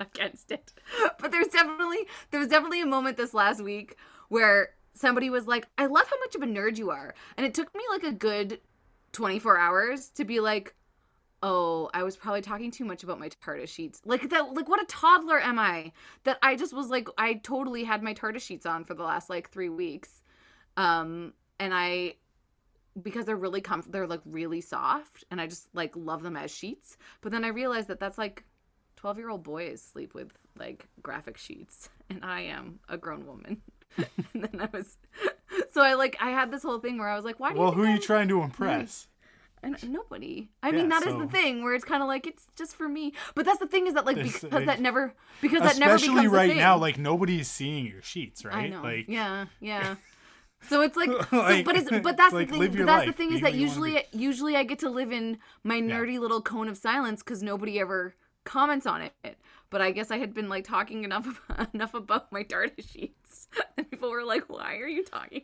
against it, but there's definitely there was definitely a moment this last week where somebody was like, "I love how much of a nerd you are," and it took me like a good twenty-four hours to be like, oh, I was probably talking too much about my TARDIS sheets. Like, that. Like, what a toddler am I that I just was like, I totally had my TARDIS sheets on for the last, like, three weeks. Um, and I, because they're really comfortable, they're, like, really soft, and I just, like, love them as sheets. But then I realized that that's, like, twelve-year-old boys sleep with, like, graphic sheets, and I am a grown woman. And then I was, so I, like, I had this whole thing where I was like, why do well, you Well, who are you I'm... trying to impress? Hmm. And nobody. I yeah, mean, that so, is the thing where it's kind of like, it's just for me. But that's the thing is that, like, because it, that never, because that never becomes a thing. Especially right now, like, nobody's seeing your sheets, right? I know. Like, yeah, yeah. So it's like, so, like but it's, but that's like, the thing. But that's life. the thing is that usually, be... usually I get to live in my nerdy yeah. little cone of silence because nobody ever comments on it. But I guess I had been, like, talking enough about, enough about my TARDIS sheets, and people were like, "Why are you talking?"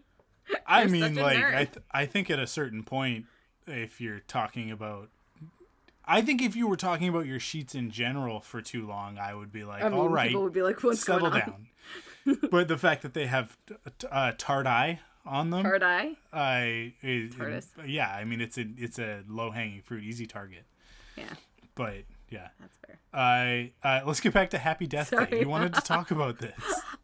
I mean, like, nerd. I th- I think at a certain point. If you're talking about, I think if you were talking about your sheets in general for too long, I would be like, I mean, all right, people would be like, what's settle going on? down. But the fact that they have uh, tardi on them, tardi, I uh, yeah, I mean, it's a it's a low hanging fruit, easy target. Yeah, but yeah, that's fair. I uh, let's get back to Happy Death Sorry. Day. You wanted to talk about this.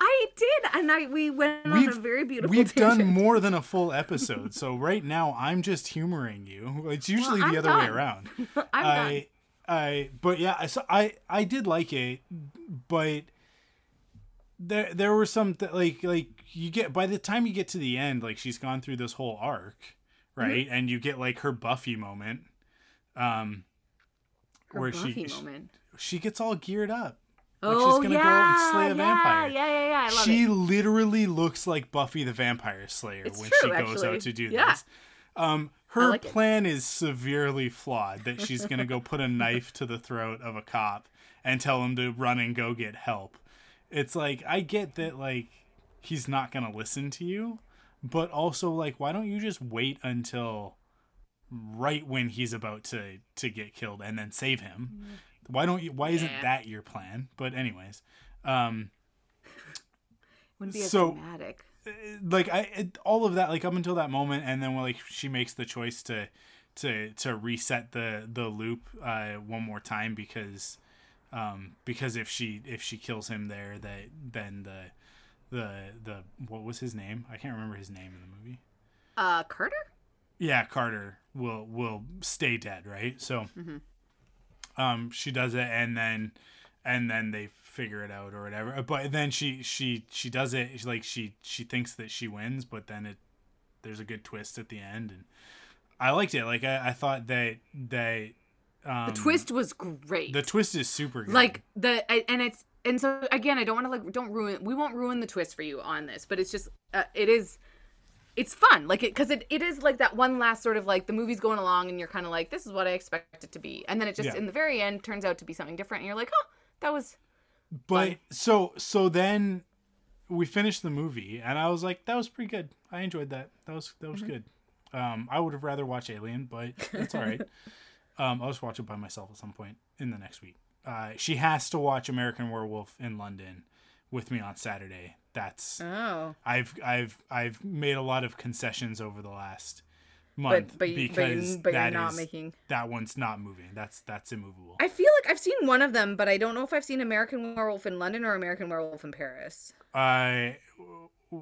I did, and I we went we've, on a very beautiful We've tangent. Done more than a full episode, so right now I'm just humoring you. It's usually well, the other done. way around. I'm I, done. I, but yeah, so I, I did like it, but there there were some th- like like you get by the time you get to the end, like, she's gone through this whole arc, right? Mm-hmm. And you get, like, her Buffy moment, um, her where Buffy she, moment. she she gets all geared up. Like, oh, she's going to yeah, go out and slay a yeah, vampire. Yeah, yeah, yeah. I love she it. literally looks like Buffy the Vampire Slayer it's when true, she goes actually. out to do yeah. this. Um, her like plan it. is severely flawed, that she's going to go put a knife to the throat of a cop and tell him to run and go get help. It's like, I get that, like, he's not going to listen to you, but also, like, why don't you just wait until right when he's about to, to get killed and then save him? Mm-hmm. Why don't you? Why isn't yeah. that your plan? But anyways, um, wouldn't be as so, dramatic. Like I, it, all of that, like up until that moment, and then when, like, she makes the choice to, to to reset the the loop uh, one more time because, um, because if she if she kills him there, that then the, the the what was his name? I can't remember his name in the movie. Uh, Carter. Yeah, Carter will will stay dead, right? So. Mm-hmm. Um, she does it, and then, and then they figure it out or whatever. But then she, she, she does it. She, like, she, she thinks that she wins, but then it, there's a good twist at the end, and I liked it. Like, I, I thought that, that, um, the twist was great. The twist is super good. Like the, and it's, and so again, I don't want to like, don't ruin, we won't ruin the twist for you on this, but it's just, uh, it is, it's fun. Like it, cause it, it is like that one last sort of like the movie's going along and you're kind of like, this is what I expect it to be. And then it just, yeah. in the very end turns out to be something different. And you're like, oh, that was But fun. so, so then we finished the movie and I was like, that was pretty good. I enjoyed that. That was, that was mm-hmm. good. Um, I would have rather watched Alien, but that's all right. um, I'll just watch it by myself at some point in the next week. uh, she has to watch American Werewolf in London with me on Saturday. That's oh. I've I've I've made a lot of concessions over the last month but, but you, because but you, but that you're not is, making... that one's not moving. That's that's immovable. I feel like I've seen one of them, but I don't know if I've seen American Werewolf in London or American Werewolf in Paris. I uh,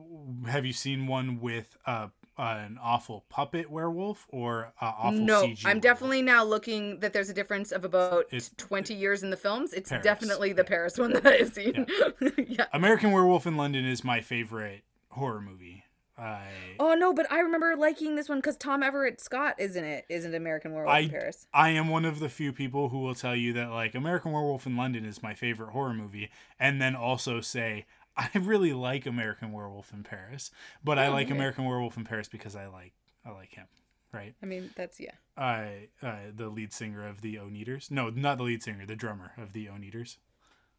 have you seen one with uh, uh, an awful puppet werewolf or uh, awful no, C G? No, I'm definitely now looking that there's a difference of about it's, twenty years in the films. It's Paris. definitely the yeah. Paris one that I've seen. Yeah. yeah. American Werewolf in London is my favorite horror movie. I, oh no, but I remember liking this one because Tom Everett Scott is in it, isn't American Werewolf I, in Paris. I am one of the few people who will tell you that like American Werewolf in London is my favorite horror movie, and then also say I really like American Werewolf in Paris, but yeah, I like right. American Werewolf in Paris because I like I like him, right? I mean that's yeah. I uh, the lead singer of the Oneaters. No, not the lead singer, the drummer of the Oneaters.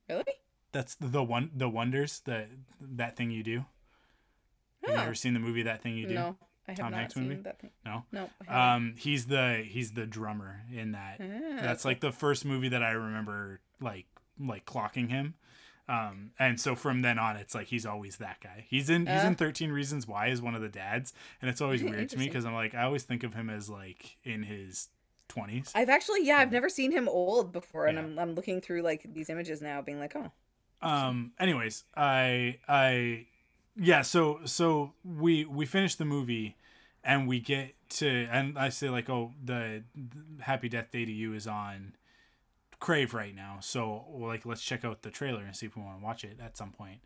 Really? That's the one, the Wonders, the that thing you do. Have you ever seen the movie That Thing You Do? No, I have Tom not Hanks seen movie? That thing. No, no. Um, he's the he's the drummer in that. Ah, That's like the first movie that I remember like like clocking him, um, and so from then on, it's like he's always that guy. He's in he's uh, in thirteen Reasons Why as one of the dads, and it's always weird to me because I'm like I always think of him as like in his twenties. I've actually yeah, so, I've never seen him old before, and yeah. I'm I'm looking through like these images now, being like oh. Um. Anyways, I I. Yeah, so so we we finish the movie, and we get to and I say like, oh, the, the Happy Death Day to You is on Crave right now, so like let's check out the trailer and see if we want to watch it at some point.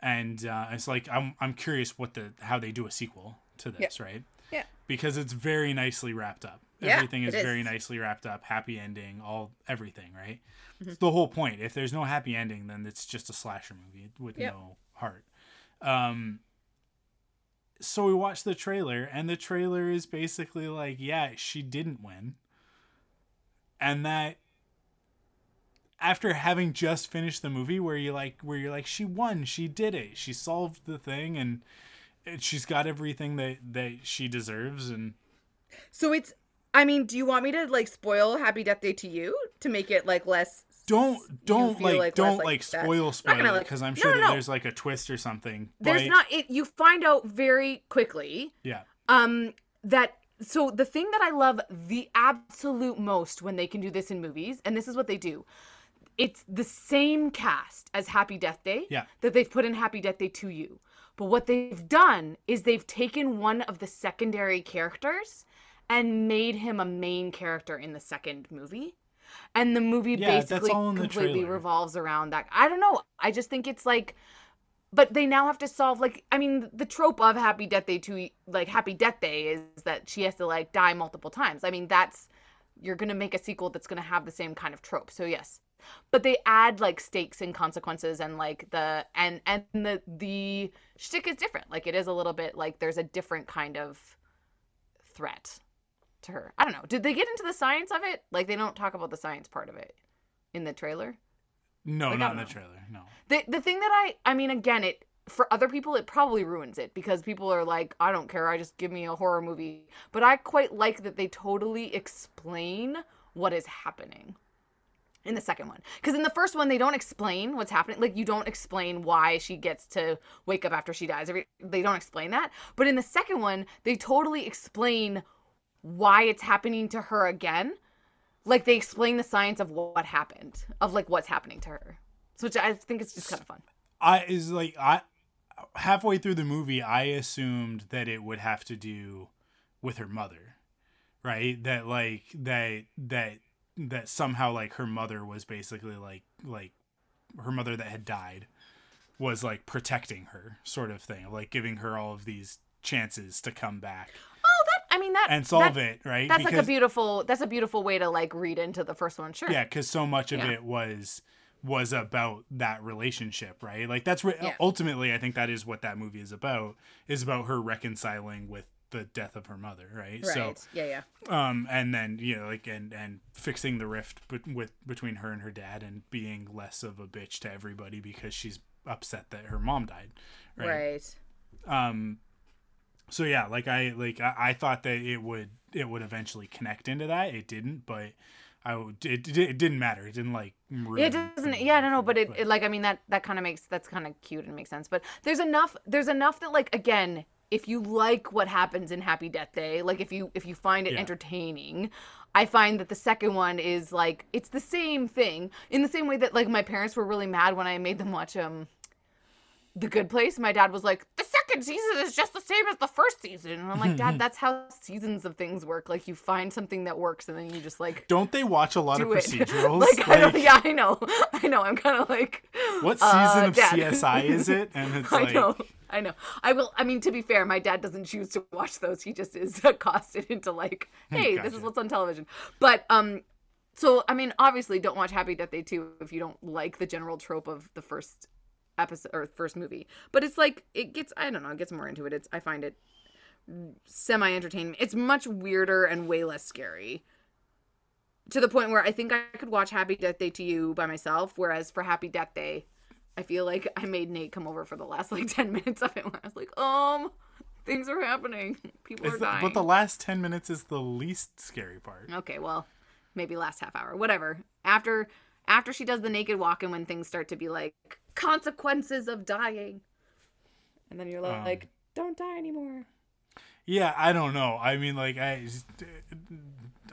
And uh, it's like I'm I'm curious what the how they do a sequel to this, yeah. right? Yeah, because it's very nicely wrapped up. Yeah, everything is, is very nicely wrapped up. Happy ending, all everything, right? Mm-hmm. It's the whole point. If there's no happy ending, then it's just a slasher movie with yep. no heart. Um, so we watched the trailer, and the trailer is basically like, yeah, she didn't win. And that after having just finished the movie where you like, where you're like, she won, she did it. She solved the thing, and she's got everything that, that she deserves. And so it's, I mean, do you want me to like spoil Happy Death Day to You to make it like less Don't don't like, like don't like spoil spoil because like, I'm sure no, no, that no. there's like a twist or something. There's but... not it. You find out very quickly. Yeah. Um. That so the thing that I love the absolute most when they can do this in movies, and this is what they do. It's the same cast as Happy Death Day. Yeah. That they've put in Happy Death Day to You, but what they've done is they've taken one of the secondary characters and made him a main character in the second movie. And the movie yeah, basically completely trailer. revolves around that. I don't know. I just think it's like, but they now have to solve like, I mean, the trope of Happy Death Day to like Happy Death Day is that she has to like die multiple times. I mean, that's, you're going to make a sequel that's going to have the same kind of trope. So yes, but they add like stakes and consequences and like the, and, and the, the shtick is different. Like it is a little bit like there's a different kind of threat to her. I don't know. Did they get into the science of it? Like, they don't talk about the science part of it in the trailer? No, like, not in the trailer, no. The the thing that I, I mean, again, it for other people, it probably ruins it because people are like, I don't care, I just give me a horror movie. But I quite like that they totally explain what is happening in the second one. Because in the first one, they don't explain what's happening. Like, you don't explain why she gets to wake up after she dies. They don't explain that. But in the second one, they totally explain why it's happening to her again. Like they explain the science of what happened, of like what's happening to her, so which I think it's just kind of fun. I is like I halfway through the movie I assumed that it would have to do with her mother, right? That like that that that somehow like her mother was basically like like her mother that had died was like protecting her, sort of thing, like giving her all of these chances to come back. I mean that and solve that, it right. That's because, like a beautiful. That's a beautiful way to like read into the first one, sure. Yeah, because so much of yeah. it was was about that relationship, right? Like that's re- yeah. ultimately, I think that is what that movie is about. Is about her reconciling with the death of her mother, right? Right. So, yeah, yeah. Um, and then you know, like, and and fixing the rift be- with between her and her dad, and being less of a bitch to everybody because she's upset that her mom died, right? Right. Um. So yeah, like I like I, I thought that it would it would eventually connect into that. It didn't, but I would, it, it, it didn't matter. It didn't like. Ruin it doesn't. It, yeah, no, no. But it, it like I mean that that kind of makes that's kind of cute and makes sense. But there's enough. There's enough that like again, if you like what happens in Happy Death Day, like if you if you find it yeah. entertaining, I find that the second one is like it's the same thing in the same way that like my parents were really mad when I made them watch um, The Good Place. My dad was like, the second season is just the same as the first season. And I'm like, Dad, that's how seasons of things work. Like, you find something that works and then you just, like, don't they watch a lot of procedurals? like, like, I don't, yeah, I know. I know. I'm kind of like, what season uh, of Dad. C S I is it? And it's I like, know. I know. I will. I mean, to be fair, my dad doesn't choose to watch those. He just is accosted into, like, hey, gotcha. This is what's on television. But, um, so, I mean, obviously, don't watch Happy Death Day two if you don't like the general trope of the first episode or first movie, but it's like it gets I don't know it gets more into it. It's I find it semi entertaining. It's much weirder and way less scary, to the point where I think I could watch Happy Death Day to You by myself, whereas for Happy Death Day I feel like I made Nate come over for the last like ten minutes of it where I was like um things are happening, people it's are dying the, but the last ten minutes is the least scary part. Okay, well maybe last half hour, whatever, after after she does the naked walk and when things start to be like consequences of dying, and then you're like, um, like don't die anymore. Yeah, I don't know. I mean, like I just,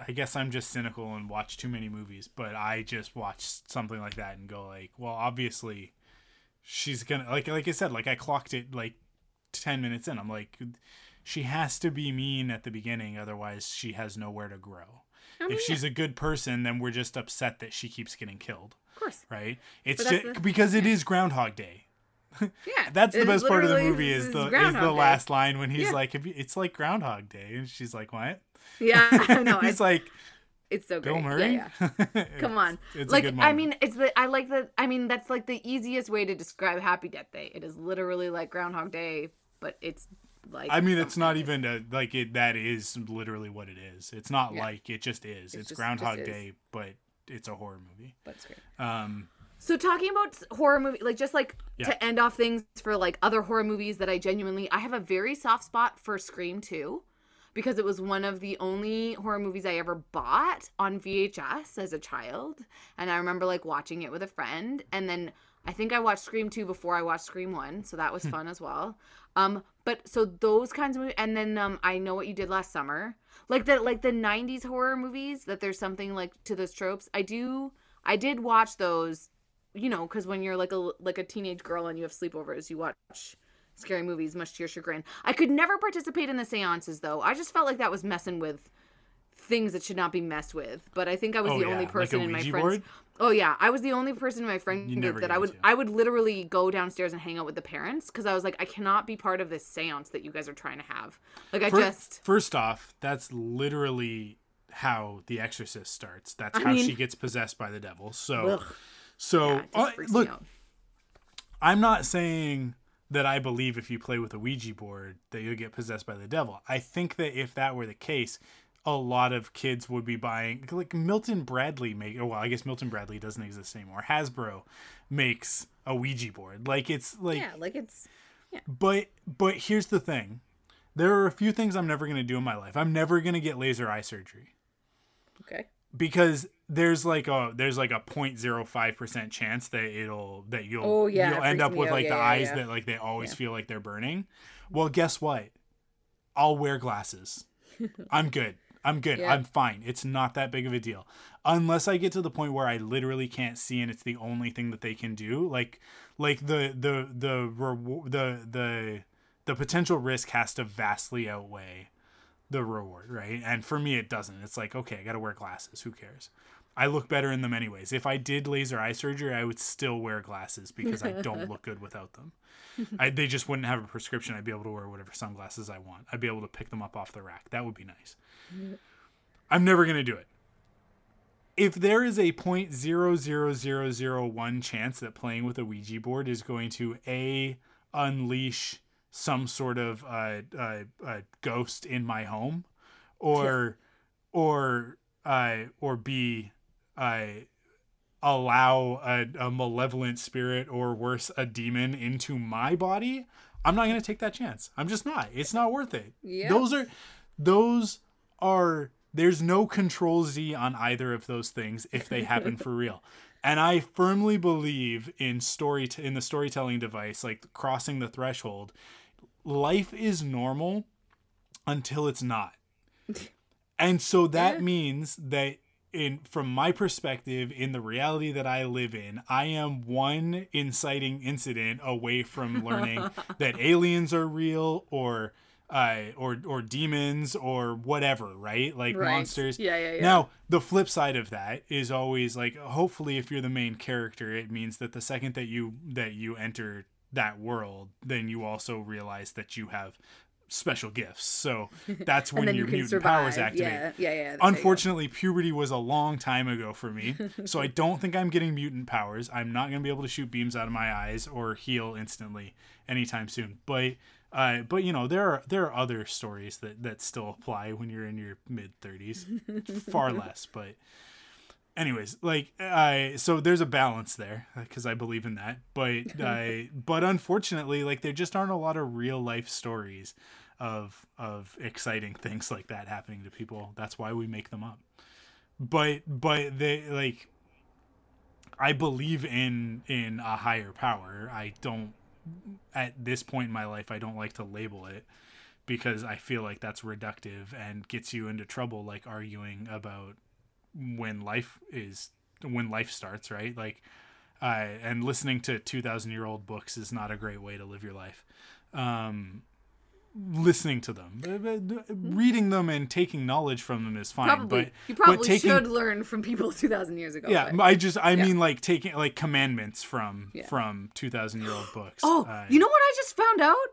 I guess I'm just cynical and watch too many movies, but I just watch something like that and go like, well, obviously she's gonna like like I said, like I clocked it like ten minutes in. I'm like, she has to be mean at the beginning, otherwise she has nowhere to grow. Oh, if yeah. she's a good person, then we're just upset that she keeps getting killed. Of course. Right? It's just, the, because it yeah. is Groundhog Day. Yeah. That's the best part of the movie is the is the last line when he's yeah. like, it's like Groundhog Day. And she's like, what? Yeah, I know. He's like, it's so great. Bill Murray? Yeah, yeah. Come on. It's, it's like, a good moment. I mean, it's the, I like that. I mean, that's like the easiest way to describe Happy Death Day. It is literally like Groundhog Day, but it's like, I mean, it's not even a, like it, that is literally what it is. It's not yeah. like it just is. It's, it's just, Groundhog just is. Day, but it's a horror movie. But it's great. Um, so talking about horror movie, like just like yeah. to end off things for like other horror movies that I genuinely, I have a very soft spot for Scream two, because it was one of the only horror movies I ever bought on V H S as a child, and I remember like watching it with a friend, and then I think I watched Scream two before I watched Scream one, so that was fun as well. Um, but so those kinds of movies, and then um, I Know What You Did Last Summer, like the like the nineties horror movies that there's something like to those tropes. I do, I did watch those, you know, because when you're like a like a teenage girl and you have sleepovers, you watch scary movies, much to your chagrin. I could never participate in the seances though. I just felt like that was messing with things that should not be messed with. But I think I was oh, the yeah. only person like in my friends. Board? Oh yeah, I was the only person in my friend group that I would to. I would literally go downstairs and hang out with the parents, because I was like, I cannot be part of this seance that you guys are trying to have. Like I first, just first off, that's literally how The Exorcist starts. That's I how mean... she gets possessed by the devil. So, Ugh. so yeah, uh, look, I'm not saying that I believe if you play with a Ouija board that you'll get possessed by the devil. I think that if that were the case, a lot of kids would be buying, like Milton Bradley make. Well, I guess Milton Bradley doesn't exist anymore. Hasbro makes a Ouija board. Like it's like yeah, like it's. Yeah. But but here's the thing, there are a few things I'm never gonna do in my life. I'm never gonna get laser eye surgery. Okay. Because there's like a there's like a zero point zero five percent chance that it'll that you'll oh, yeah, you'll end up with out. like yeah, the yeah, eyes yeah. that like they always yeah. feel like they're burning. Well, guess what? I'll wear glasses. I'm good. I'm good. Yeah. I'm fine. It's not that big of a deal. Unless I get to the point where I literally can't see and it's the only thing that they can do. Like, like the, the, the, the, the, the, the potential risk has to vastly outweigh the reward. Right. And for me, it doesn't. It's like, okay, I got to wear glasses. Who cares? I look better in them anyways. If I did laser eye surgery, I would still wear glasses because I don't look good without them. I, they just wouldn't have a prescription. I'd be able to wear whatever sunglasses I want. I'd be able to pick them up off the rack. That would be nice. I'm never going to do it. If there is a zero point zero zero zero zero one chance that playing with a Ouija board is going to A, unleash some sort of uh, uh, uh, ghost in my home, or, yeah. or, uh, or B, I allow a, a malevolent spirit, or worse, a demon into my body, I'm not going to take that chance. I'm just not. It's not worth it. Yeah. Those are those are There's no control Z on either of those things if they happen for real. And I firmly believe in story t- in the storytelling device, like crossing the threshold. Life is normal until it's not. And so that yeah. means that in from my perspective, in the reality that I live in, I am one inciting incident away from learning that aliens are real, or uh or or demons or whatever, right? Like right. monsters. Yeah, yeah, yeah. Now, the flip side of that is always like, hopefully if you're the main character, it means that the second that you that you enter that world, then you also realize that you have special gifts. So that's when your you mutant survive. powers activate. Yeah, yeah, yeah. Unfortunately, puberty was a long time ago for me. So I don't think I'm getting mutant powers. I'm not going to be able to shoot beams out of my eyes or heal instantly anytime soon. But Uh, but you know, there are there are other stories that, that still apply when you're in your mid thirties, far less. But anyways, like I uh, so there's a balance there, because I believe in that. But uh, but unfortunately, like there just aren't a lot of real life stories of of exciting things like that happening to people. That's why we make them up. But but they like I believe in in a higher power. I don't. At this point in my life, I don't like to label it, because I feel like that's reductive and gets you into trouble, like arguing about when life is when life starts, right? Like uh, and listening to two thousand year old books is not a great way to live your life. Um, listening to them, reading them and taking knowledge from them is fine, probably, but you probably but taking, should learn from people two thousand years ago. Yeah, but. I just I yeah. mean like taking like commandments from yeah. from two thousand year old books. Oh, uh, you know what I just found out?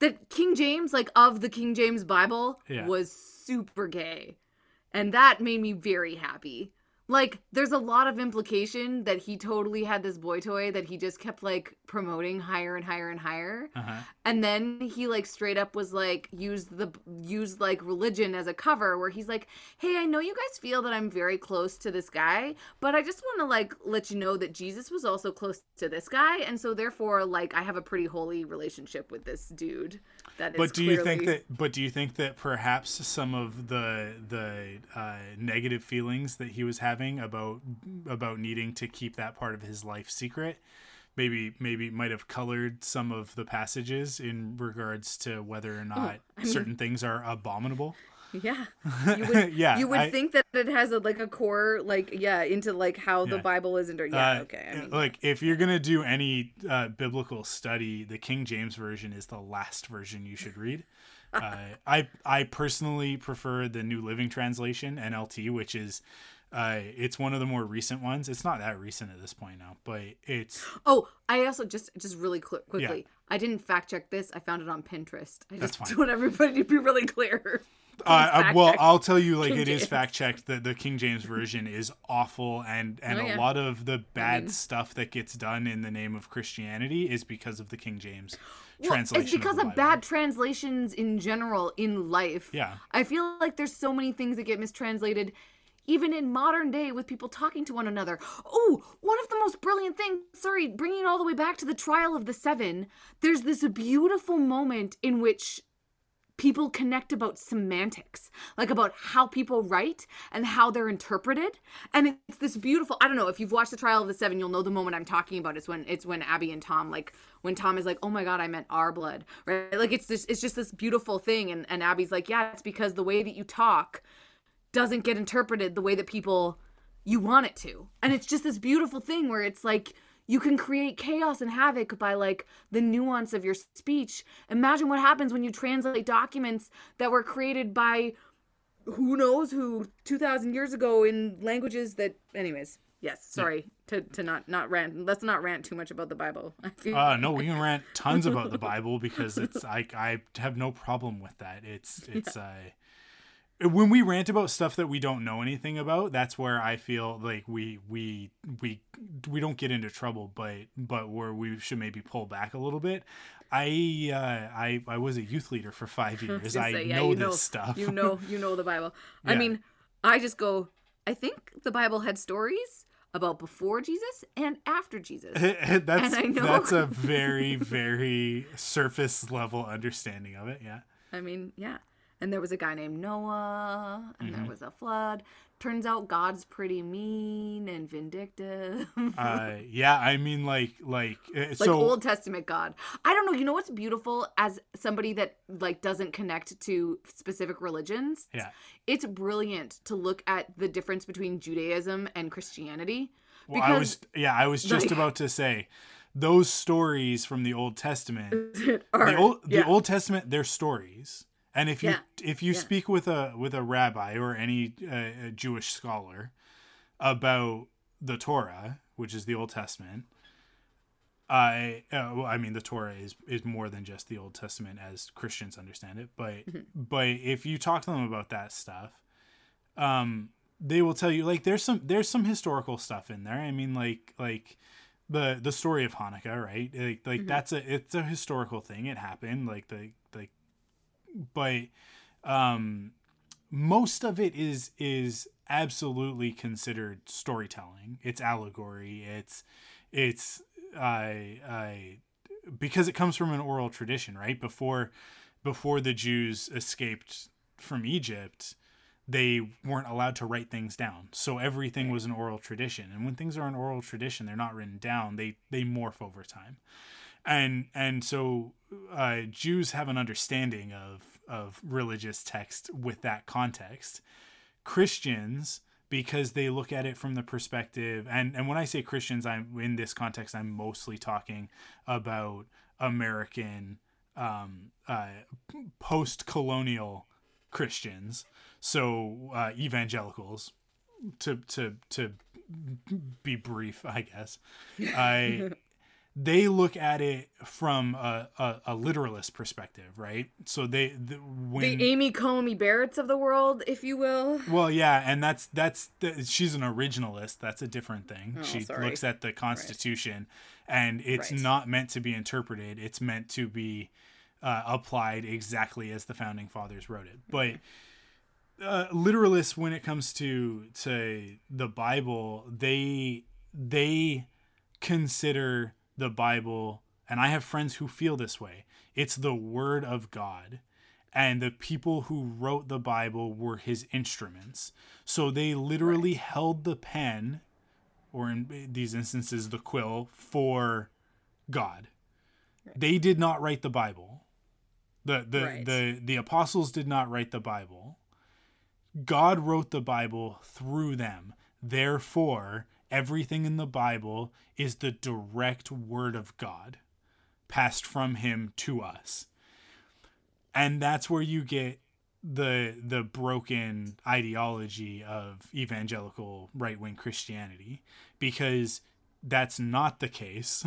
That King James, like of the King James Bible, yeah. was super gay. And that made me very happy. Like, there's a lot of implication that he totally had this boy toy that he just kept, like, promoting higher and higher and higher. Uh-huh. And then he, like, straight up was, like, used, the, used, like, religion as a cover, where he's like, hey, I know you guys feel that I'm very close to this guy, but I just want to, like, let you know that Jesus was also close to this guy, and so therefore, like, I have a pretty holy relationship with this dude. That is but do clearly... you think that? But do you think that perhaps some of the the uh, negative feelings that he was having about about needing to keep that part of his life secret, maybe maybe might have colored some of the passages in regards to whether or not oh, I mean... certain things are abominable? Yeah, you would, yeah, you would I, think that it has a, like a core, like yeah, into like how yeah. the Bible is inter- Yeah, uh, okay. I mean, like yeah. if you're gonna do any uh, biblical study, the King James version is the last version you should read. uh, I I personally prefer the New Living Translation N L T, which is uh, it's one of the more recent ones. It's not that recent at this point now, but it's. Oh, I also just just really cl- quickly, yeah. I didn't fact check this. I found it on Pinterest. I That's just fine. want everybody to be really clear. Uh, well, I'll tell you, like, King it James. is fact checked that the King James version is awful, and, and oh, yeah. a lot of the bad I mean, stuff that gets done in the name of Christianity is because of the King James well, translation. It's because of, of bad translations in general in life. Yeah. I feel like there's so many things that get mistranslated, even in modern day, with people talking to one another. Oh, one of the most brilliant things, sorry, bringing it all the way back to the trial of the seven, there's this beautiful moment in which people connect about semantics, like about how people write and how they're interpreted. And it's this beautiful, I don't know, if you've watched The Trial of the Seven, you'll know the moment I'm talking about. It's when it's when Abby and Tom, like when Tom is like, oh my God, I meant our blood, right? Like it's this, it's just this beautiful thing. And, and Abby's like, yeah, it's because the way that you talk doesn't get interpreted the way that people, you want it to. And it's just this beautiful thing where it's like, you can create chaos and havoc by, like, the nuance of your speech. Imagine what happens when you translate documents that were created by who knows who two thousand years ago in languages that... Anyways, yes, sorry yeah. to, to not, not rant. Let's not rant too much about the Bible. uh, no, we can rant tons about the Bible, because it's I, I have no problem with that. It's... it's yeah. uh, when we rant about stuff that we don't know anything about, that's where I feel like we we we we don't get into trouble, but but where we should maybe pull back a little bit. I uh, I I was a youth leader for five years. I, I say, yeah, know this know, stuff. You know you know the Bible. Yeah. I mean, I just go. I think the Bible had stories about before Jesus and after Jesus. that's and I know. that's a very very surface level understanding of it. Yeah. I mean, yeah. And there was a guy named Noah, and mm-hmm. there was a flood. Turns out God's pretty mean and vindictive. uh, yeah, I mean, like, like, uh, like so... Old Testament God. I don't know. You know what's beautiful as somebody that like doesn't connect to specific religions? Yeah, it's brilliant to look at the difference between Judaism and Christianity. Well, because, I was, yeah, I was just like... about to say. Those stories from the Old Testament, Are, the, old, yeah. the Old Testament, they're stories. And if you yeah. if you yeah. speak with a with a rabbi or any uh, Jewish scholar about the Torah, which is the Old Testament, I uh, well, I mean the Torah is is more than just the Old Testament as Christians understand it. But mm-hmm. but if you talk to them about that stuff, um, they will tell you like there's some there's some historical stuff in there. I mean like like. the the story of Hanukkah, right? Like, like mm-hmm. that's a, it's a historical thing. It happened like the, like, but, um, most of it is, is absolutely considered storytelling. It's allegory. It's, it's, I, I, because it comes from an oral tradition, right? Before, before the Jews escaped from Egypt, they weren't allowed to write things down. So everything was an oral tradition. And when things are an oral tradition, they're not written down. They, they morph over time. And, and so, uh, Jews have an understanding of, of religious text with that context. Christians, because they look at it from the perspective. And, and when I say Christians, I'm in this context, I'm mostly talking about American, um, uh, post-colonial Christians. So uh, evangelicals, to to to be brief, I guess, I they look at it from a, a, a literalist perspective, right? So they the, when, the Amy Comey Barretts of the world, if you will. Well, yeah, and that's that's the, she's an originalist. That's a different thing. Oh, she sorry. looks at the Constitution, right. and it's right. not meant to be interpreted. It's meant to be uh, applied exactly as the founding fathers wrote it, but. Okay. Uh, literalists, when it comes to to the Bible, they they consider the Bible, and I have friends who feel this way. It's the word of God, and the people who wrote the Bible were his instruments. So they literally right. held the pen, or in these instances, the quill, for God. Right. They did not write the Bible. The the, right. the the apostles did not write the Bible. God wrote the Bible through them. Therefore, everything in the Bible is the direct word of God passed from him to us. And that's where you get the the broken ideology of evangelical right-wing Christianity, because that's not the case.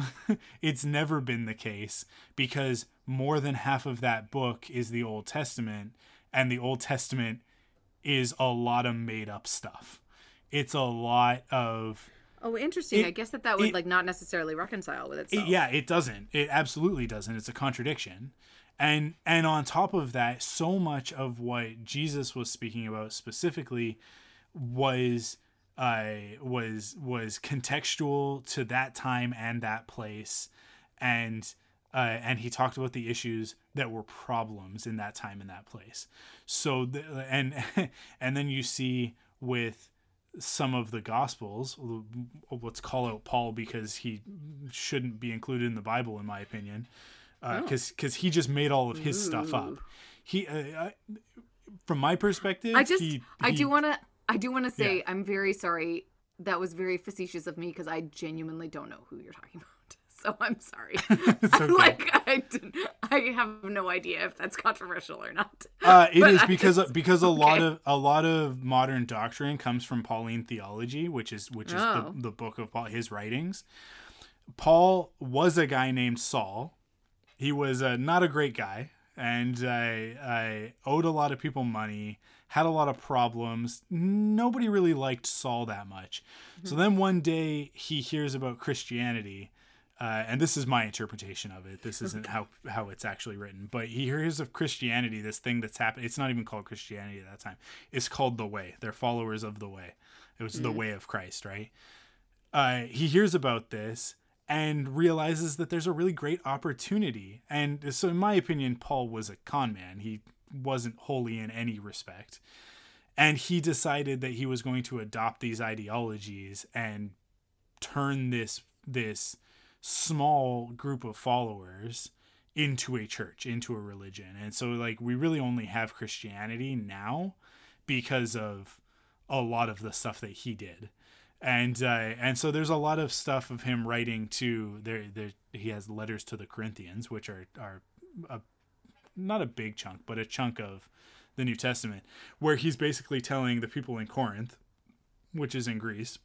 It's never been the case, because more than half of that book is the Old Testament, and the Old Testament is a lot of made up stuff. It's a lot of oh, interesting. It, I guess that that would it, like not necessarily reconcile with itself. It, yeah, it doesn't. It absolutely doesn't. It's a contradiction, and and on top of that, so much of what Jesus was speaking about specifically was uh, was was contextual to that time and that place, and uh, and he talked about the issues that were problems in that time and that place. So, the, and, and then you see with some of the gospels, let's call out Paul because he shouldn't be included in the Bible, in my opinion, uh, oh. cause, cause he just made all of his Ooh. stuff up. He, uh, I, from my perspective, I just, he, he, I do want to, I do want to say, yeah. I'm very sorry. That was very facetious of me, cause I genuinely don't know who you're talking about. So I'm sorry. It's okay. I, like I, did, I have no idea if that's controversial or not. Uh, it is because just, because a okay. lot of a lot of modern doctrine comes from Pauline theology, which is which is oh. the, the book of Paul, his writings. Paul was a guy named Saul. He was uh, not a great guy, and I, I owed a lot of people money. Had a lot of problems. Nobody really liked Saul that much. Mm-hmm. So then one day he hears about Christianity. Uh, and this is my interpretation of it. This isn't how, how it's actually written. But he hears of Christianity, this thing that's happened. It's not even called Christianity at that time. It's called the Way. They're followers of the Way. It was mm-hmm. the Way of Christ, right? Uh, he hears about this and realizes that there's a really great opportunity. And so in my opinion, Paul was a con man. He wasn't holy in any respect. And he decided that he was going to adopt these ideologies and turn this this small group of followers into a church, into a religion. And so, like, we really only have Christianity now because of a lot of the stuff that he did. And uh, and so there's a lot of stuff of him writing to there. There he has letters to the Corinthians, which are are a, not a big chunk, but a chunk of the New Testament, where he's basically telling the people in Corinth, which is in Greece,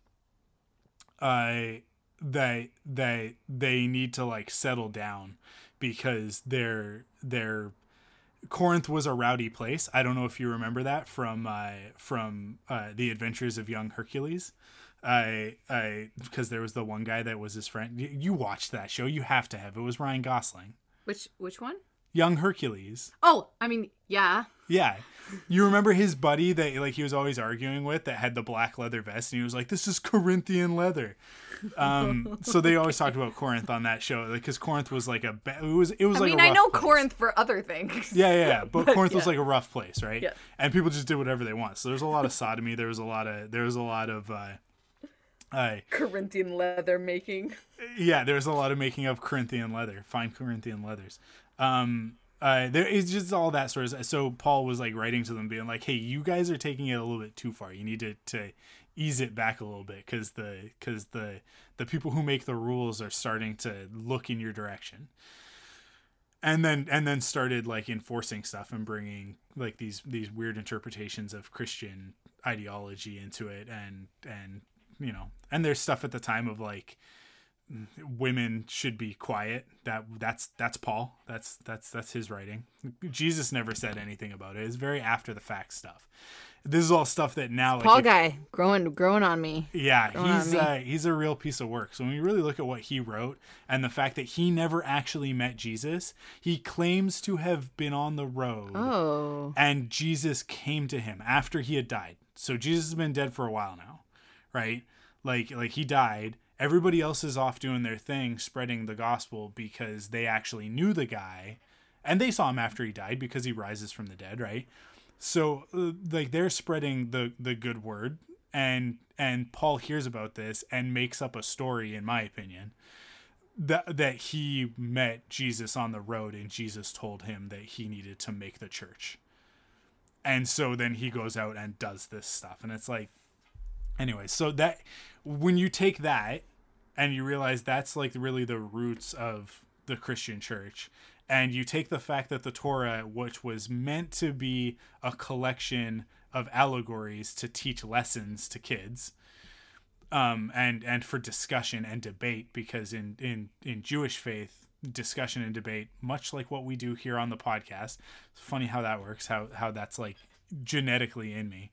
uh, that that they need to like settle down because they're they're. Corinth was a rowdy place. I don't know if you remember that from uh, from uh, the Adventures of Young Hercules. I I because there was the one guy that was his friend. You watched that show. You have to have. It was Ryan Gosling. Which which one? Young Hercules. Oh, I mean, yeah. Yeah. You remember his buddy that like he was always arguing with that had the black leather vest and he was like, this is Corinthian leather. Um, so they always talked about Corinth on that show because like, Corinth was like a ba- it was it was I like mean, a rough I know place. Corinth for other things. Yeah, yeah, yeah. But, but Corinth yeah. was like a rough place, right? Yeah. And people just did whatever they want. So there's a lot of sodomy, there was a lot of there was a lot of uh, uh Corinthian leather making. Yeah, there was a lot of making of Corinthian leather, fine Corinthian leathers. Um, uh, there is just all that sort of, so Paul was like writing to them being like, hey, you guys are taking it a little bit too far. You need to, to ease it back a little bit. Cause the, cause the, the people who make the rules are starting to look in your direction. And then, and then started like enforcing stuff and bringing like these, these weird interpretations of Christian ideology into it. And, and, you know, and there's stuff at the time of like, women should be quiet. That that's that's Paul. That's that's that's his writing. Jesus never said anything about it. It's very after the fact stuff. This is all stuff that now like, Paul if, guy growing growing on me. Yeah, growing he's me. Uh, he's a real piece of work. So when you really look at what he wrote and the fact that he never actually met Jesus, he claims to have been on the road. Oh. And Jesus came to him after he had died. So Jesus has been dead for a while now, right? Like like he died. Everybody else is off doing their thing, spreading the gospel because they actually knew the guy and they saw him after he died because he rises from the dead. Right. So like they're spreading the, the good word and, and Paul hears about this and makes up a story, in my opinion, that, that he met Jesus on the road and Jesus told him that he needed to make the church. And so then he goes out and does this stuff. And it's like, anyway, so that when you take that, and you realize that's like really the roots of the Christian church. And you take the fact that the Torah, which was meant to be a collection of allegories to teach lessons to kids, um, and, and for discussion and debate, because in, in, in Jewish faith, discussion and debate, much like what we do here on the podcast, it's funny how that works, how, how that's like genetically in me,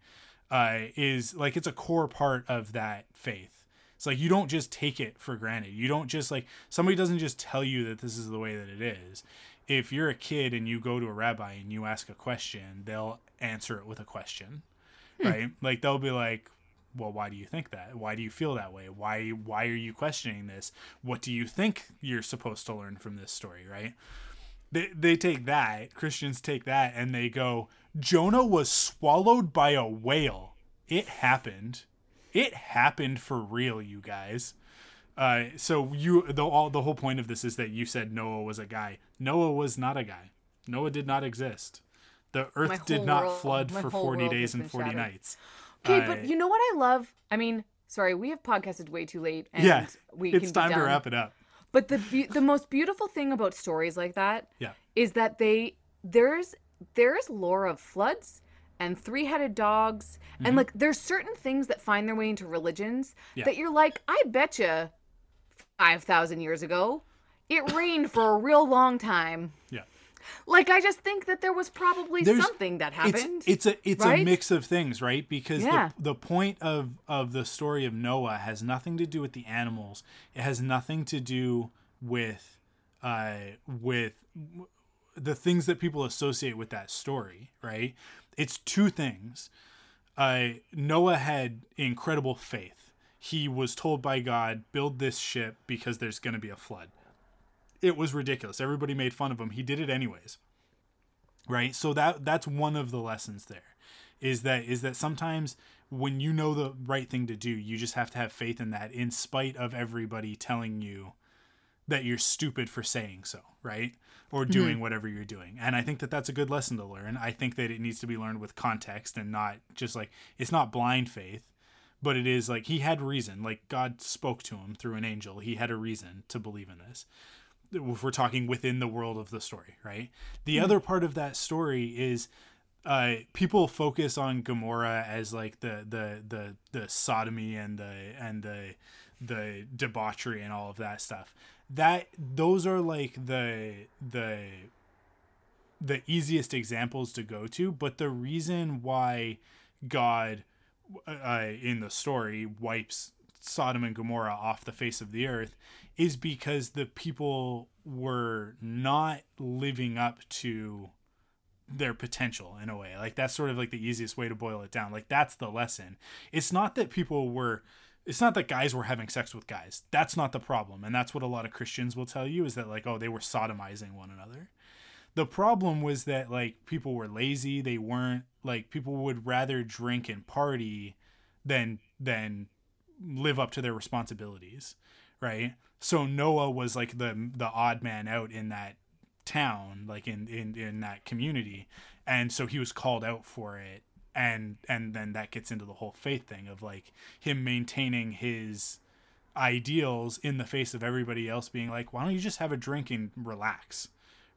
uh, is like, it's a core part of that faith. It's like you don't just take it for granted. You don't just like somebody doesn't just tell you that this is the way that it is. If you're a kid and you go to a rabbi and you ask a question, they'll answer it with a question, hmm. right? Like they'll be like, well, why do you think that? Why do you feel that way? Why, why are you questioning this? What do you think you're supposed to learn from this story? Right? They, they take that, Christians take that and they go, Jonah was swallowed by a whale. It happened. It happened for real, you guys. Uh, so you, the, all, the whole point of this is that you said Noah was a guy. Noah was not a guy. Noah did not exist. The earth did not world, flood for forty days and forty shattered. Nights. Okay, uh, but you know what I love? I mean, sorry, we have podcasted way too late. And yeah, we it's can time to wrap it up. But the be- the most beautiful thing about stories like that yeah. is that they there's there's lore of floods and three-headed dogs. Mm-hmm. And, like, there's certain things that find their way into religions yeah. that you're like, I betcha five thousand years ago it rained for a real long time. Yeah. Like, I just think that there was probably there's, something that happened. It's, it's, a, it's right? a mix of things, right? Because yeah. the, the point of, of the story of Noah has nothing to do with the animals. It has nothing to do with uh, with the things that people associate with that story, right? It's two things. Uh, Noah had incredible faith. He was told by God, build this ship because there's going to be a flood. It was ridiculous. Everybody made fun of him. He did it anyways. right? So that that's one of the lessons there, is that is that sometimes when you know the right thing to do, you just have to have faith in that, in spite of everybody telling you that you're stupid for saying so, right? Or doing mm-hmm. whatever you're doing. And I think that that's a good lesson to learn. I think that it needs to be learned with context and not just like, it's not blind faith, but it is like he had reason. Like God spoke to him through an angel. He had a reason to believe in this. If we're talking within the world of the story, right? The mm-hmm. other part of that story is uh, people focus on Gamora as like the, the, the, the sodomy and the, and the, the debauchery and all of that stuff. That those are like the the the easiest examples to go to, but the reason why God uh, in the story wipes Sodom and Gomorrah off the face of the earth is because the people were not living up to their potential in a way. Like that's sort of like the easiest way to boil it down. Like that's the lesson. It's not that people were It's not that guys were having sex with guys. That's not the problem. And that's what a lot of Christians will tell you, is that like, oh, they were sodomizing one another. The problem was that like people were lazy. They weren't like, people would rather drink and party than than live up to their responsibilities, right? So Noah was like the the odd man out in that town, like in in, in that community. And so he was called out for it. And and then that gets into the whole faith thing of like him maintaining his ideals in the face of everybody else being like, why don't you just have a drink and relax,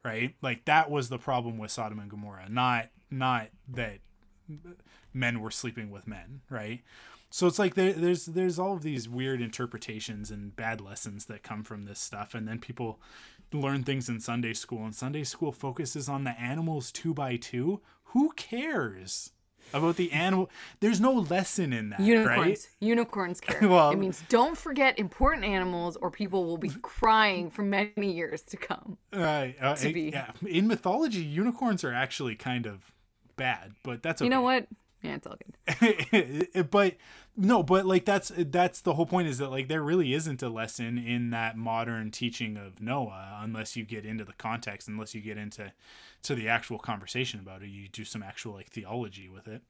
right? Like that was the problem with Sodom and Gomorrah, not not that men were sleeping with men, right? So it's like there, there's there's all of these weird interpretations and bad lessons that come from this stuff, and then people learn things in Sunday school, and Sunday school focuses on the animals two by two. Who cares about the animal? There's no lesson in that. Unicorns. Right? Unicorns care. Well, it means don't forget important animals, or people will be crying for many years to come. Uh, uh, to be. Yeah. In mythology, unicorns are actually kind of bad, but that's okay. You know what? Yeah, it's all good. But no, but like that's that's the whole point, is that like there really isn't a lesson in that modern teaching of Noah unless you get into the context, unless you get into to the actual conversation about it. You do some actual like theology with it.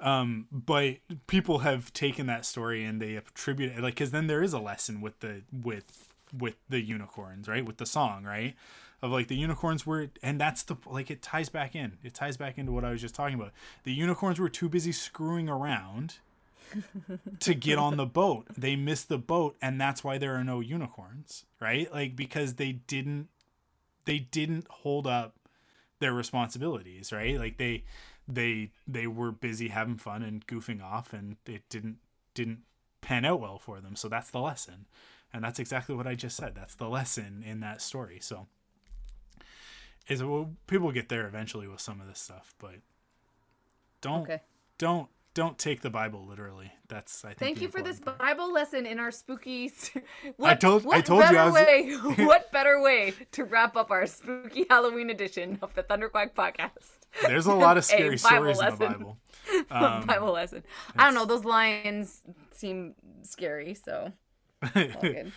Um, but people have taken that story and they attribute it, like, because then there is a lesson with the with with the unicorns, right? With the song, right? Of like the unicorns were, and that's the, like it ties back in. It ties back into what I was just talking about. The unicorns were too busy screwing around to get on the boat. They missed the boat, and that's why there are no unicorns, right? Like because they didn't, they didn't hold up their responsibilities, right? Like they, they, they were busy having fun and goofing off, and it didn't didn't pan out well for them. So that's the lesson, and that's exactly what I just said. That's the lesson in that story. So. Is well, people get there eventually with some of this stuff, but don't okay. don't don't take the Bible literally. That's I think. Thank you for this part. Bible lesson in our spooky. What, I told what I told better you. I was... way, what better way to wrap up our spooky Halloween edition of the Thunderquack podcast? There's a lot of scary a stories lesson. in the Bible. Um, Bible lesson. It's... I don't know. Those lions seem scary, so. All good.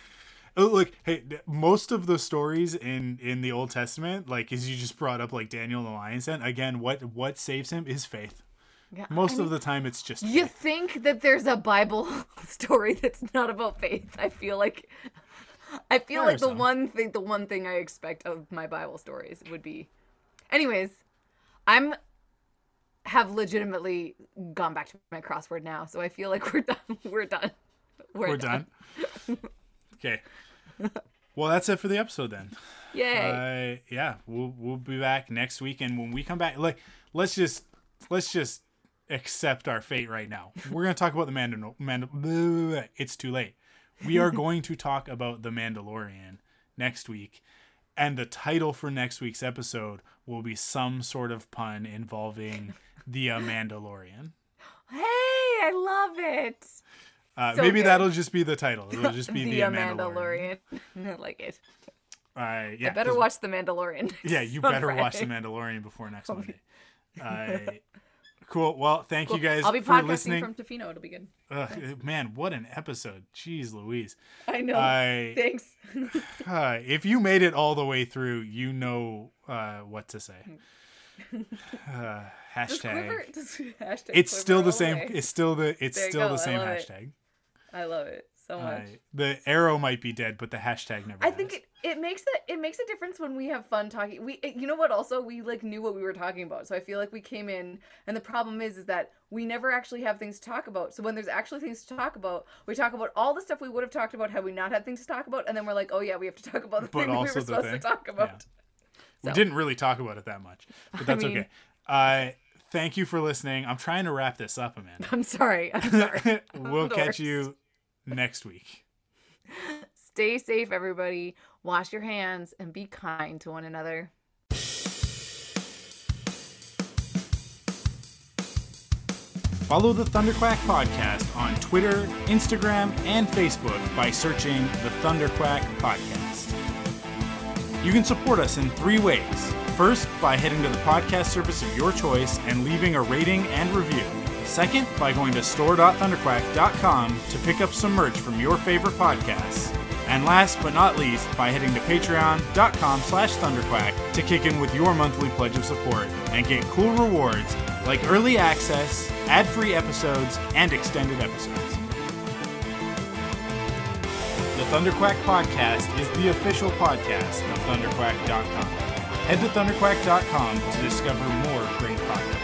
Oh, look, hey, most of the stories in, in the Old Testament, like as you just brought up, like Daniel the lion's den, again, what what saves him is faith. Yeah, most I mean, of the time, it's just you faith. Think that there's a Bible story that's not about faith. I feel like I feel there like the some. one thing the one thing I expect of my Bible stories would be. Anyways, I'm have legitimately gone back to my crossword now, so I feel like we're done. We're done. We're, we're done. done. Okay. Well, that's it for the episode then. Yay. Uh, yeah, we'll we'll be back next week, and when we come back, like let's just let's just accept our fate right now. We're going to talk about the Mandal Mandal it's too late. We are going to talk about the Mandalorian next week, and the title for next week's episode will be some sort of pun involving the uh, Mandalorian. Hey, I love it. Uh, so maybe good. That'll just be the title. It'll just be the, the Mandalorian. Mandalorian. I like it. Uh, yeah, I better watch The Mandalorian. Yeah, you better watch The Mandalorian before next Monday. Uh, Cool. Well, thank cool. you guys I'll be for podcasting listening. From Tofino. It'll be good. Ugh, man, what an episode. Jeez Louise. I know. I, Thanks. uh, if you made it all the way through, you know uh, what to say. Uh, hashtag. Quiver, hashtag it's still the same. Way. It's still the it's there still the same I hashtag. It. I love it so much. Uh, the arrow might be dead, but the hashtag never I dies. think it, it makes a, it makes a difference when we have fun talking. We it, you know what also we like knew what we were talking about. So I feel like we came in and the problem is is that we never actually have things to talk about. So when there's actually things to talk about, we talk about all the stuff we would have talked about had we not had things to talk about, and then we're like, "Oh yeah, we have to talk about the but thing also we were supposed thing. to talk about." Yeah. So. We didn't really talk about it that much, but that's I mean, okay. Uh, thank you for listening. I'm trying to wrap this up, Amanda. I'm sorry. I'm sorry. We'll I'm catch worst. you next week. Stay safe, everybody. Wash your hands and be kind to one another. Follow the Thunderquack Podcast on Twitter, Instagram, and Facebook by searching the Thunderquack Podcast. You can support us in three ways. First, by heading to the podcast service of your choice and leaving a rating and review. Second, by going to store dot thunderquack dot com to pick up some merch from your favorite podcasts. And last but not least, by heading to patreon dot com slash thunderquack to kick in with your monthly pledge of support and get cool rewards like early access, ad-free episodes, and extended episodes. The Thunderquack Podcast is the official podcast of thunderquack dot com. Head to thunderquack dot com to discover more great podcasts.